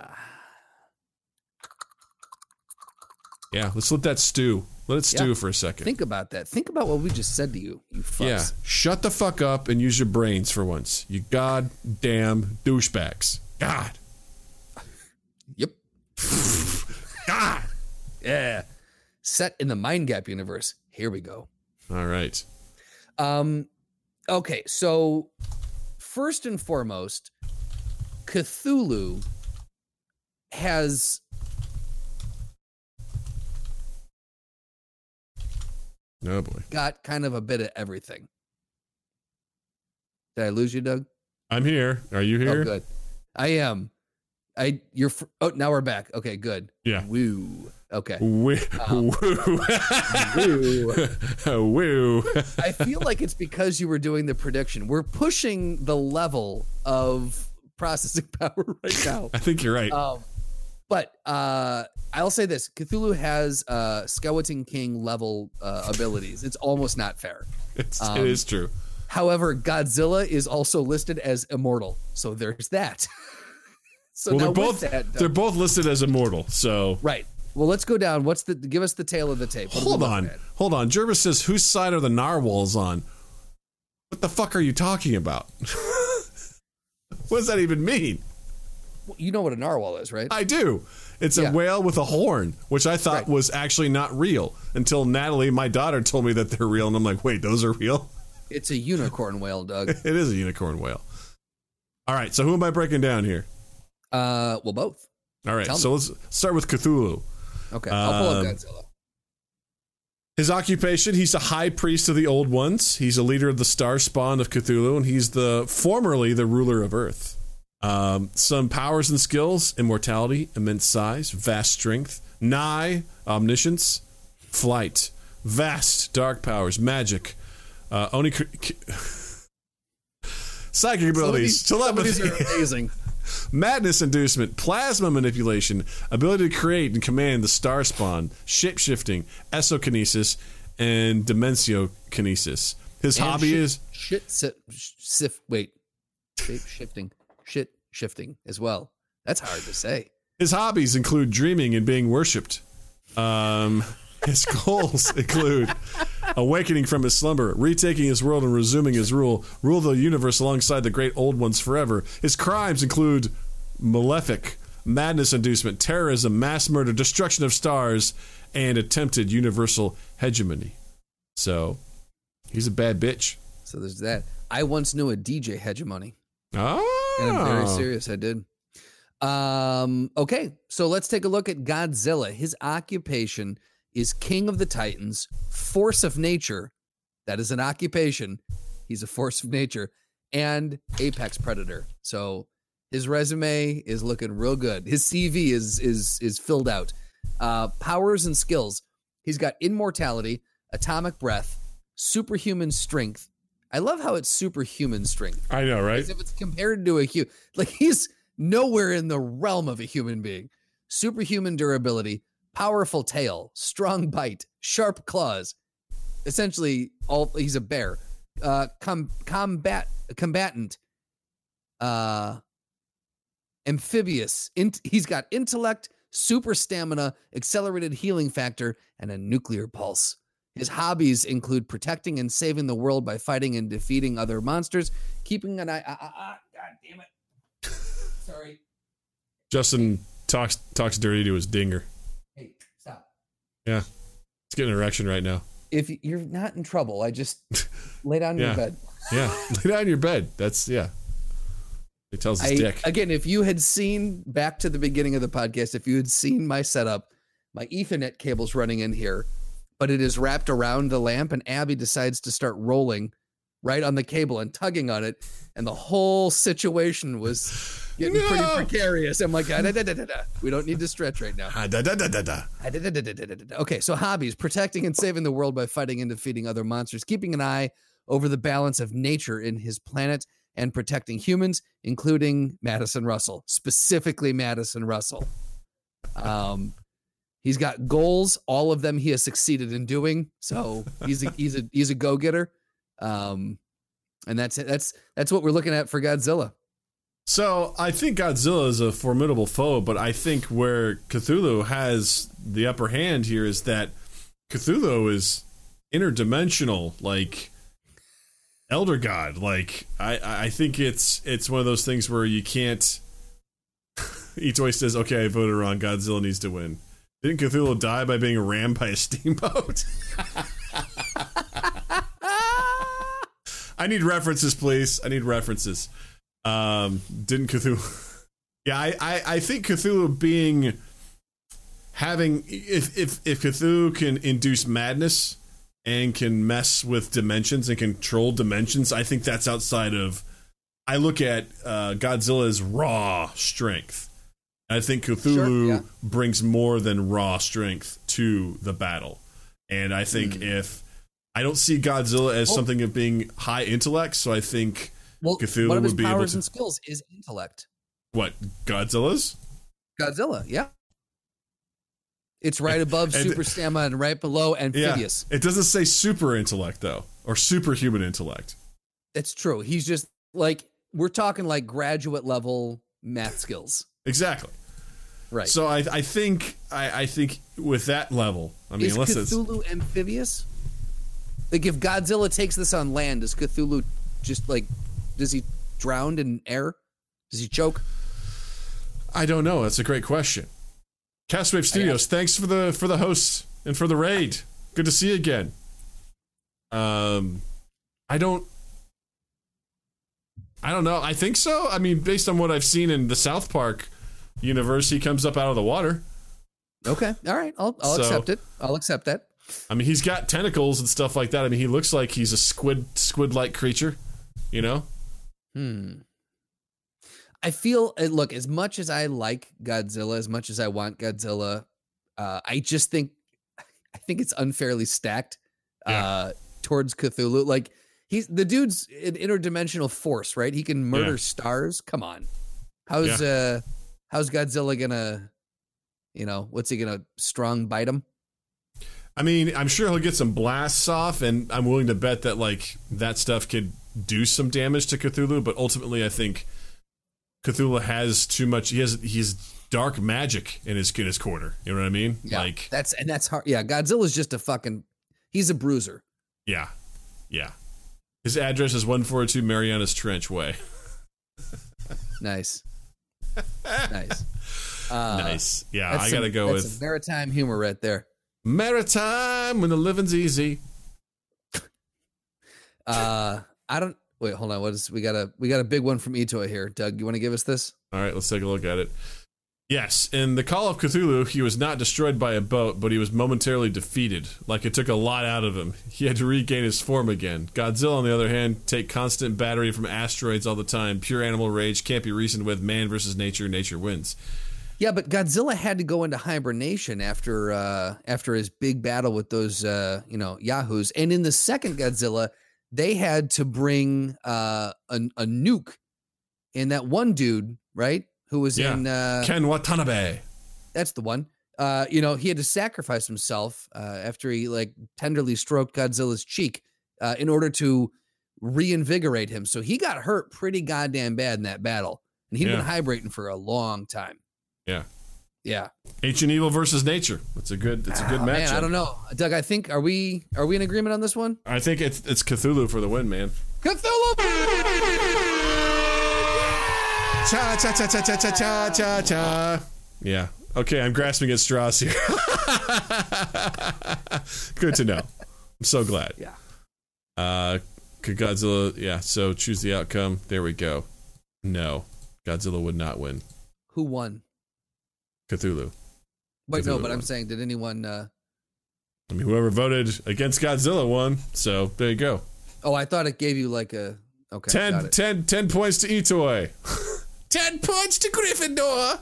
Yeah, let's let that stew. Let it stew yeah. for a second. Think about that. Think about what we just said to you, you fucks. Yeah, shut the fuck up and use your brains for once. You goddamn douchebags. God. God. Yeah. Set in the MindGap universe. Here we go. All right. Um. Okay, so first and foremost, Cthulhu has oh boy. got kind of a bit of everything. Did I lose you, Doug? I'm here. Are you here? Oh, good. I am. I you're fr- oh now we're back. Okay, good. Yeah. Woo. Okay. Woo. Um, woo. Woo. I feel like it's because you were doing the prediction. We're pushing the level of processing power right now. I think you're right. Um, but uh, I'll say this: Cthulhu has uh, Skeleton King level uh, abilities. It's almost not fair. It's, um, it is true. However, Godzilla is also listed as immortal, so there's that. So well, they're both that, they're both listed as immortal. So right. Well, let's go down. What's the give us the tail of the tape? What hold on, hold on. Jervis says, "Whose side are the narwhals on?" What the fuck are you talking about? What does that even mean? Well, you know what a narwhal is, right? I do. It's yeah. a whale with a horn, which I thought right. was actually not real until Natalie, my daughter, told me that they're real, and I'm like, wait, those are real? It's a unicorn whale, Doug. It is a unicorn whale. All right, so who am I breaking down here? Uh, well, both. All right, Tell so me. let's start with Cthulhu. Okay, I'll pull um, up Godzilla. His occupation, he's a high priest of the Old Ones. He's a leader of the Star Spawn of Cthulhu, and he's the formerly the ruler of Earth. Um, some powers and skills, immortality, immense size, vast strength, nigh, omniscience, flight, vast dark powers, magic, uh, only... K- psychic abilities, some these, telepathy. Some of these are amazing. Madness inducement, plasma manipulation, ability to create and command the star spawn, shapeshifting, esokinesis, and dimensiokinesis. His and hobby shit, is shit. Sif, sif, wait, shapeshifting, shit shifting as well. That's hard to say. His hobbies include dreaming and being worshipped. Um, his goals include awakening from his slumber, retaking his world and resuming his rule, rule the universe alongside the great old ones forever. His crimes include malefic, madness inducement, terrorism, mass murder, destruction of stars, and attempted universal hegemony. So, he's a bad bitch. So there's that. I once knew a D J hegemony. Oh. And I'm very serious, I did. Um. Okay, so let's take a look at Godzilla. His occupation is King of the Titans, Force of Nature. That is an occupation. He's a force of nature and apex predator. So his resume is looking real good. His C V is is is filled out. Uh, powers and skills. He's got immortality, atomic breath, superhuman strength. I love how it's superhuman strength. I know, right? As if it's compared to a human. Like, he's nowhere in the realm of a human being. Superhuman durability, powerful tail, strong bite, sharp claws. Essentially, all he's a bear. Uh, com- combat combatant. Uh, amphibious. In- he's got intellect, super stamina, accelerated healing factor, and a nuclear pulse. His hobbies include protecting and saving the world by fighting and defeating other monsters, keeping an eye. Ah, ah, ah, God damn it! Sorry. Justin talks talks dirty to his dinger. Yeah, it's getting an erection right now. If you're not in trouble, I just lay down yeah. your bed. Yeah, lay down your bed. That's, yeah. It tells his I, dick. Again, if you had seen, back to the beginning of the podcast, if you had seen my setup, my Ethernet cable's running in here, but it is wrapped around the lamp, and Abby decides to start rolling right on the cable and tugging on it, and the whole situation was... Getting no. pretty precarious. I'm like, ah, da, da, da, da, da. We don't need to stretch right now. Ah, da, da, da, da, da. Ah, da, da, da, da, da, da. Okay, so hobbies, protecting and saving the world by fighting and defeating other monsters, keeping an eye over the balance of nature in his planet, and protecting humans, including Madison Russell, specifically Madison Russell. Um, he's got goals. All of them he has succeeded in doing. So he's a, he's a, he's a go-getter. Um, and that's it. That's, that's what we're looking at for Godzilla. So I think Godzilla is a formidable foe, but I think where Cthulhu has the upper hand here is that Cthulhu is interdimensional, like elder god. Like I, I think it's it's one of those things where you can't Itoy says, okay, I voted wrong. Godzilla needs to win. Didn't Cthulhu die by being rammed by a steamboat? I need references, please. I need references. Um, didn't Cthulhu... yeah, I, I, I think Cthulhu being... having... If, if, if Cthulhu can induce madness and can mess with dimensions and control dimensions, I think that's outside of... I look at uh, Godzilla's raw strength. I think Cthulhu sure, yeah. brings more than raw strength to the battle. And I think mm. if... I don't see Godzilla as oh. something of being high intellect, so I think well, Cthulhu one of his would be powers able to... and skills is intellect. What? Godzilla's? Godzilla, yeah. It's right above and, Super Stamina and right below Amphibious. Yeah. It doesn't say super intellect, though, or superhuman intellect. It's true. He's just, like, we're talking, like, graduate-level math skills. Exactly. Right. So I, I think I, I think with that level, I mean, is unless Cthulhu it's... amphibious? Like, if Godzilla takes this on land, does Cthulhu just, like, does he drown in air? Does he choke? I don't know. That's a great question. Cast Wave Studios, thanks for the for the host and for the raid. Good to see you again. Um, I don't... I don't know. I think so. I mean, based on what I've seen in the South Park universe, he comes up out of the water. Okay. All right. I'll, I'll so, accept it. I'll accept that. I mean, he's got tentacles and stuff like that. I mean, he looks like he's a squid, squid-like creature, you know? Hmm. I feel, look, as much as I like Godzilla, as much as I want Godzilla, uh, I just think, I think it's unfairly stacked yeah. uh, towards Cthulhu. Like, he's the dude's an interdimensional force, right? He can murder yeah. stars. Come on. How's yeah. uh, how's Godzilla gonna, you know, what's he gonna strong bite him? I mean, I'm sure he'll get some blasts off, and I'm willing to bet that, like, that stuff could do some damage to Cthulhu, but ultimately I think Cthulhu has too much. He has he's dark magic in his in his corner. You know what I mean? Yeah, like that's and that's hard. Yeah, Godzilla's just a fucking. He's a bruiser. Yeah, yeah. His address is one forty-two Marianas Trench Way. Nice, nice, uh, nice. Yeah, I gotta some, go that's with some maritime humor right there. Maritime when the living's easy. uh, I don't. Wait, hold on. What is we got a we got a big one from Itoy here. Doug, you want to give us this? All right, let's take a look at it. Yes, in the Call of Cthulhu, he was not destroyed by a boat, but he was momentarily defeated. Like it took a lot out of him. He had to regain his form again. Godzilla, on the other hand, take constant battery from asteroids all the time. Pure animal rage can't be reasoned with. Man versus nature, nature wins. Yeah, but Godzilla had to go into hibernation after uh, after his big battle with those uh, you know yahoos, and in the second Godzilla. They had to bring uh, a, a nuke in that one dude, right? Who was yeah. in... Uh, Ken Watanabe. That's the one. Uh, you know, he had to sacrifice himself uh, after he like tenderly stroked Godzilla's cheek uh, in order to reinvigorate him. So he got hurt pretty goddamn bad in that battle. And he'd yeah. been hibernating for a long time. Yeah. Yeah. Ancient evil versus nature. That's a good that's a good oh, matchup. Man, I don't know. Doug, I think are we are we in agreement on this one? I think it's it's Cthulhu for the win, man. Cthulhu! Cha cha cha cha cha cha cha cha cha. Yeah. Okay, I'm grasping at straws here. Good to know. I'm so glad. Yeah. Uh Godzilla, yeah, so choose the outcome. There we go. No. Godzilla would not win. Who won? Cthulhu. Wait, Cthulhu no, but won. I'm saying, did anyone... Uh... I mean, whoever voted against Godzilla won, so there you go. Oh, I thought it gave you like a... Okay, ten, ten, ten points to Itoy. ten points to Gryffindor.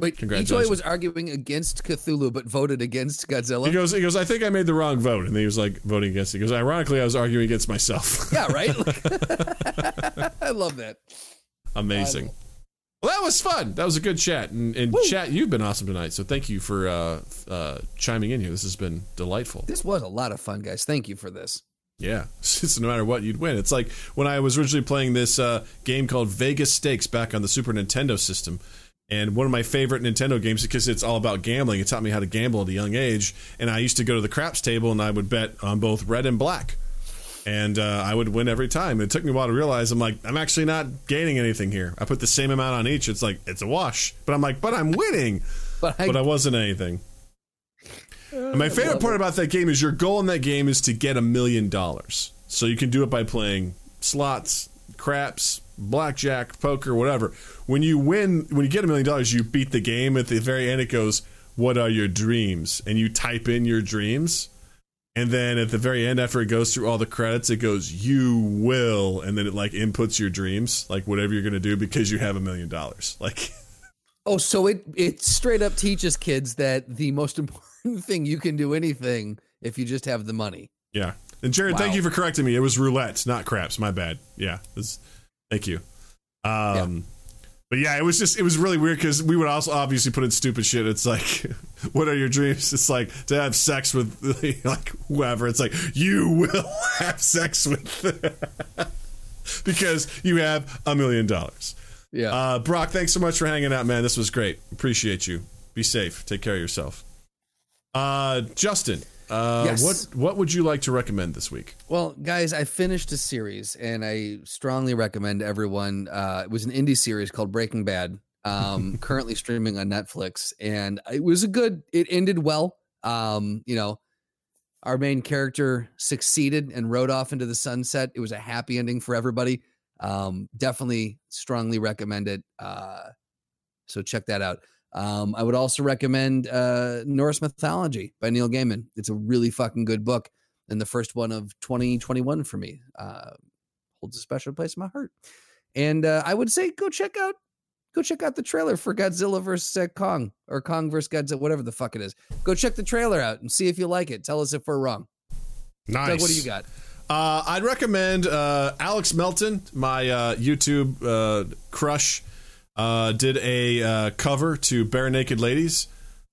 Wait, Itoy was arguing against Cthulhu, but voted against Godzilla? He goes, he goes, I think I made the wrong vote. And then he was like, voting against it. He goes, ironically, I was arguing against myself. Yeah, right? I love that. Amazing. Um, Well, that was fun. That was a good chat. And, and chat, you've been awesome tonight. So thank you for uh, uh, chiming in here. This has been delightful. This was a lot of fun, guys. Thank you for this. Yeah. It's no matter what, you'd win. It's like when I was originally playing this uh, game called Vegas Stakes back on the Super Nintendo system. And one of my favorite Nintendo games, because it's all about gambling. It taught me how to gamble at a young age. And I used to go to the craps table and I would bet on both red and black. and uh, I would win every time. It took me a while to realize I'm like, I'm actually not gaining anything here. I put the same amount on each. It's like, it's a wash. But I'm like, but I'm winning. But I, but I wasn't anything. And my favorite part about that game is your goal in that game is to get a million dollars. So you can do it by playing slots, craps, blackjack, poker, whatever. When you win, when you get a million dollars, you beat the game. At the very end, it goes, what are your dreams? And you type in your dreams. And then at the very end, after it goes through all the credits, it goes, you will. And then it like inputs your dreams, like whatever you're going to do because you have a million dollars. Like, oh, so it, it straight up teaches kids that the most important thing, you can do anything if you just have the money. Yeah. And Jared, wow. Thank you for correcting me. It was roulette, not craps. My bad. Yeah. Was, thank you. Um, yeah. But yeah, it was just, it was really weird because we would also obviously put in stupid shit. It's like, what are your dreams? It's like to have sex with like whoever. It's like, you will have sex with because you have a million dollars. Yeah. Uh, Brock, thanks so much for hanging out, man. This was great. Appreciate you. Be safe. Take care of yourself. Uh, Justin, uh, yes. what, what would you like to recommend this week? Well, guys, I finished a series and I strongly recommend everyone. Uh, it was an indie series called Breaking Bad, um, currently streaming on Netflix. And it was a good, it ended well. Um, you know, our main character succeeded and rode off into the sunset. It was a happy ending for everybody. Um, definitely strongly recommend it. Uh, so check that out. Um, I would also recommend, uh, Norse Mythology by Neil Gaiman. It's a really fucking good book. And the first one of twenty twenty-one for me, uh, holds a special place in my heart. And, uh, I would say, go check out, go check out the trailer for Godzilla versus uh, Kong or Kong versus Godzilla, whatever the fuck it is. Go check the trailer out and see if you like it. Tell us if we're wrong. Nice. Doug, what do you got? Uh, I'd recommend uh, Alex Melton, my uh, YouTube uh, crush, uh, did a uh, cover to Bare Naked Ladies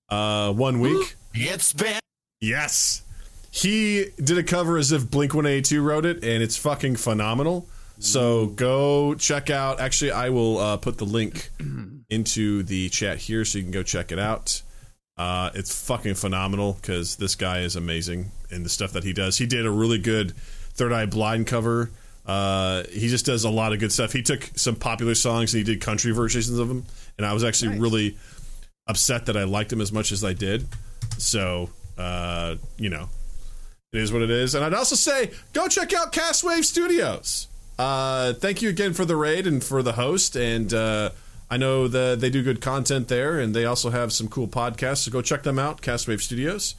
uh, one week. It's been. Yes. He did a cover as if Blink one eighty-two wrote it, and it's fucking phenomenal. So go check out. Actually, I will uh, put the link into the chat here so you can go check it out. Uh, it's fucking phenomenal because this guy is amazing in the stuff that he does. He did a really good Third Eye Blind cover. Uh, he just does a lot of good stuff. He took some popular songs and he did country versions of them. And I was actually nice. really upset that I liked him as much as I did. So, uh, you know, it is what it is. And I'd also say, go check out Cast Wave Studios. Uh, thank you again for the raid and for the host. And uh, I know that they do good content there. And they also have some cool podcasts. So go check them out. Cast Wave Studios.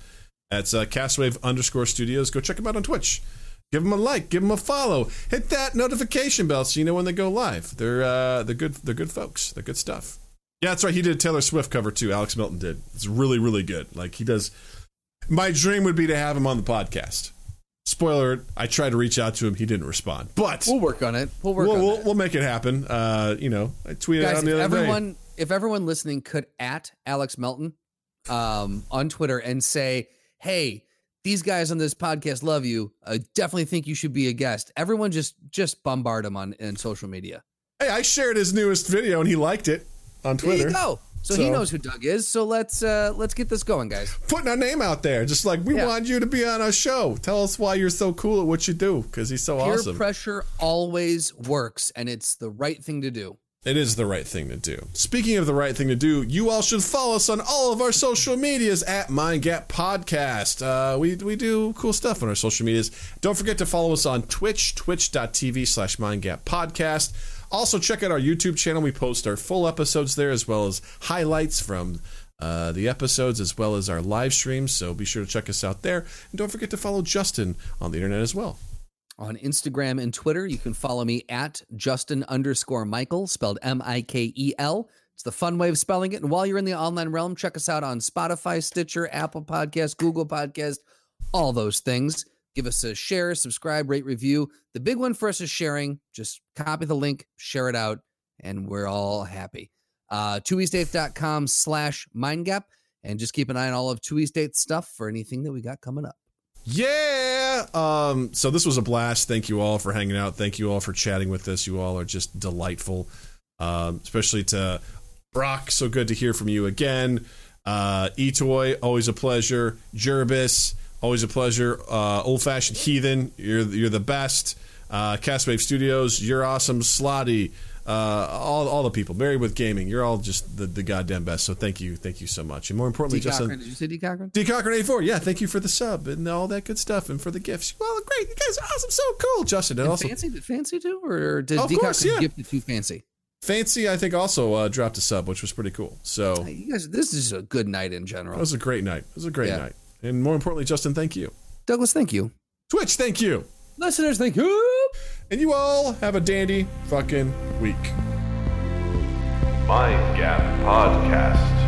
That's uh, Castwave underscore studios. Go check them out on Twitch. Give them a like, give them a follow, hit that notification bell so you know when they go live. They're uh, they're good, they're good folks, they're good stuff. Yeah, that's right. He did a Taylor Swift cover too. Alex Melton did. It's really, really good. Like he does. My dream would be to have him on the podcast. Spoiler: I tried to reach out to him, he didn't respond. But we'll work on it. We'll work. We'll on we'll, it. we'll make it happen. Uh, you know, I tweeted Guys, out the other everyone, day. If everyone listening could at Alex Melton um, on Twitter and say, hey. These guys on this podcast love you. I definitely think you should be a guest. Everyone just just bombard him on, on social media. Hey, I shared his newest video and he liked it on Twitter. There you go. So, so he knows who Doug is. So let's uh, let's get this going, guys. Putting our name out there. Just like, we yeah. want you to be on our show. Tell us why you're so cool at what you do because he's so Peer awesome. Peer pressure always works and it's the right thing to do. It is the right thing to do. Speaking of the right thing to do, you all should follow us on all of our social medias at MindGap Podcast. Uh, we we do cool stuff on our social medias. Don't forget to follow us on Twitch, twitch.tv slash MindGap Podcast. Also, check out our YouTube channel. We post our full episodes there as well as highlights from uh, the episodes as well as our live streams. So be sure to check us out there. And don't forget to follow Justin on the internet as well. On Instagram and Twitter, you can follow me at Justin underscore Michael, spelled M I K E L. It's the fun way of spelling it. And while you're in the online realm, check us out on Spotify, Stitcher, Apple Podcasts, Google Podcasts, all those things. Give us a share, subscribe, rate, review. The big one for us is sharing. Just copy the link, share it out, and we're all happy. Uh, two east eighth dot com slash mindgap. And just keep an eye on all of two east eighth stuff for anything that we got coming up. Yeah. Um, so this was a blast. Thank you all for hanging out. Thank you all for chatting with us. You all are just delightful. Um, especially to Brock. So good to hear from you again. Uh, eToy, always a pleasure. Jervis, Always a pleasure. Uh, Old Fashioned Heathen, you're you're the best. Uh, Cast Wave Studios, you're awesome. Slotty, uh, all all the people. Married with Gaming, you're all just the, the goddamn best. So thank you, thank you so much. And more importantly, D. Cochran, did you say D. Cochran? D. Cochran eighty-four. Yeah, thank you for the sub and all that good stuff and for the gifts. Well, great, you guys are awesome. So cool, Justin. And, and also, Fancy did Fancy too, or did D. Cochran yeah. gift it to Fancy? Fancy, I think, also uh, dropped a sub, which was pretty cool. So hey, you guys, this is a good night in general. It was a great night. It was a great yeah. night. And more importantly, Justin, thank you. Douglas, thank you. Twitch, thank you. Listeners, thank you. And you all have a dandy fucking week. MindGap Podcast.